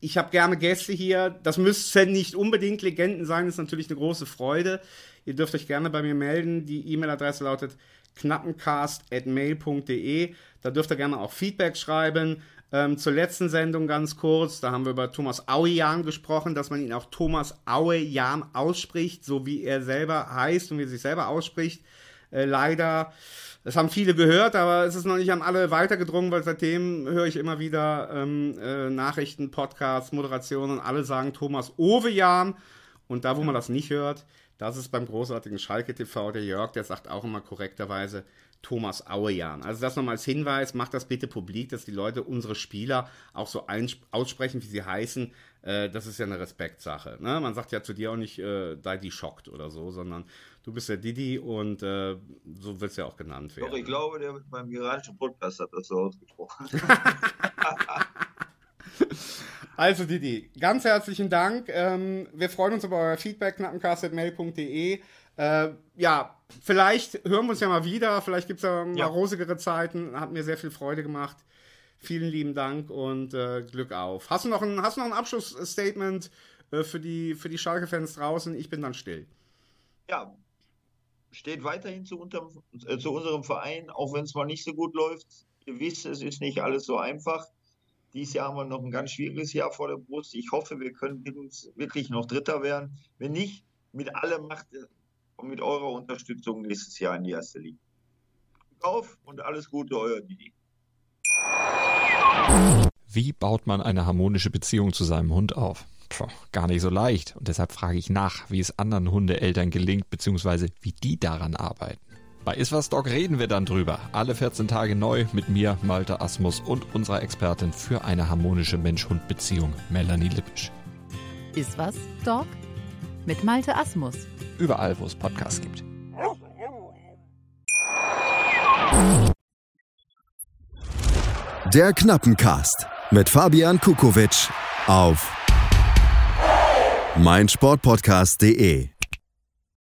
ich habe gerne Gäste hier. Das müssen nicht unbedingt Legenden sein, ist natürlich eine große Freude. Ihr dürft euch gerne bei mir melden. Die E-Mail-Adresse lautet knappencast@mail.de. Da dürft ihr gerne auch Feedback schreiben. Zur letzten Sendung ganz kurz, da haben wir über Thomas Ouwejan gesprochen, dass man ihn auch Thomas Ouwejan ausspricht, so wie er selber heißt und wie er sich selber ausspricht. Leider, das haben viele gehört, aber es ist noch nicht an alle weitergedrungen, weil seitdem höre ich immer wieder Nachrichten, Podcasts, Moderationen, und alle sagen Thomas Ouwejan. Und da, wo man das nicht hört, das ist beim großartigen Schalke TV, der Jörg, der sagt auch immer korrekterweise Thomas Ouwejan. Also das nochmal als Hinweis, macht das bitte publik, dass die Leute unsere Spieler auch so aussprechen, wie sie heißen. Das ist ja eine Respektsache. Ne? Man sagt ja zu dir auch nicht, Didi Schockt oder so, sondern du bist der Didi, und so wird es ja auch genannt werden. Doch, ich glaube, der beim iranischen Podcast hat das so ausgesprochen. Also Didi, ganz herzlichen Dank. Wir freuen uns über euer Feedback, knappencast@mail.de. Vielleicht hören wir uns ja mal wieder, vielleicht gibt es ja mal rosigere Zeiten, hat mir sehr viel Freude gemacht. Vielen lieben Dank und Glück auf. Hast du noch ein Abschlussstatement für die Schalke-Fans draußen? Ich bin dann still. Ja, steht weiterhin zu unserem Verein, auch wenn es mal nicht so gut läuft. Ihr wisst, es ist nicht alles so einfach. Dieses Jahr haben wir noch ein ganz schwieriges Jahr vor der Brust. Ich hoffe, wir können wirklich noch Dritter werden. Wenn nicht, mit aller Macht und mit eurer Unterstützung nächstes Jahr in die erste Liga. Auf und alles Gute, euer Didi. Wie baut man eine harmonische Beziehung zu seinem Hund auf? Puh, gar nicht so leicht. Und deshalb frage ich nach, wie es anderen Hundeeltern gelingt, beziehungsweise wie die daran arbeiten. Bei Iswas Dog reden wir dann drüber. Alle 14 Tage neu mit mir, Malte Asmus, und unserer Expertin für eine harmonische Mensch-Hund-Beziehung, Melanie Lippisch. Iswas Dog mit Malte Asmus. Überall, wo es Podcasts gibt. Der Knappencast mit Fabian Kukowitsch auf meinsportpodcast.de.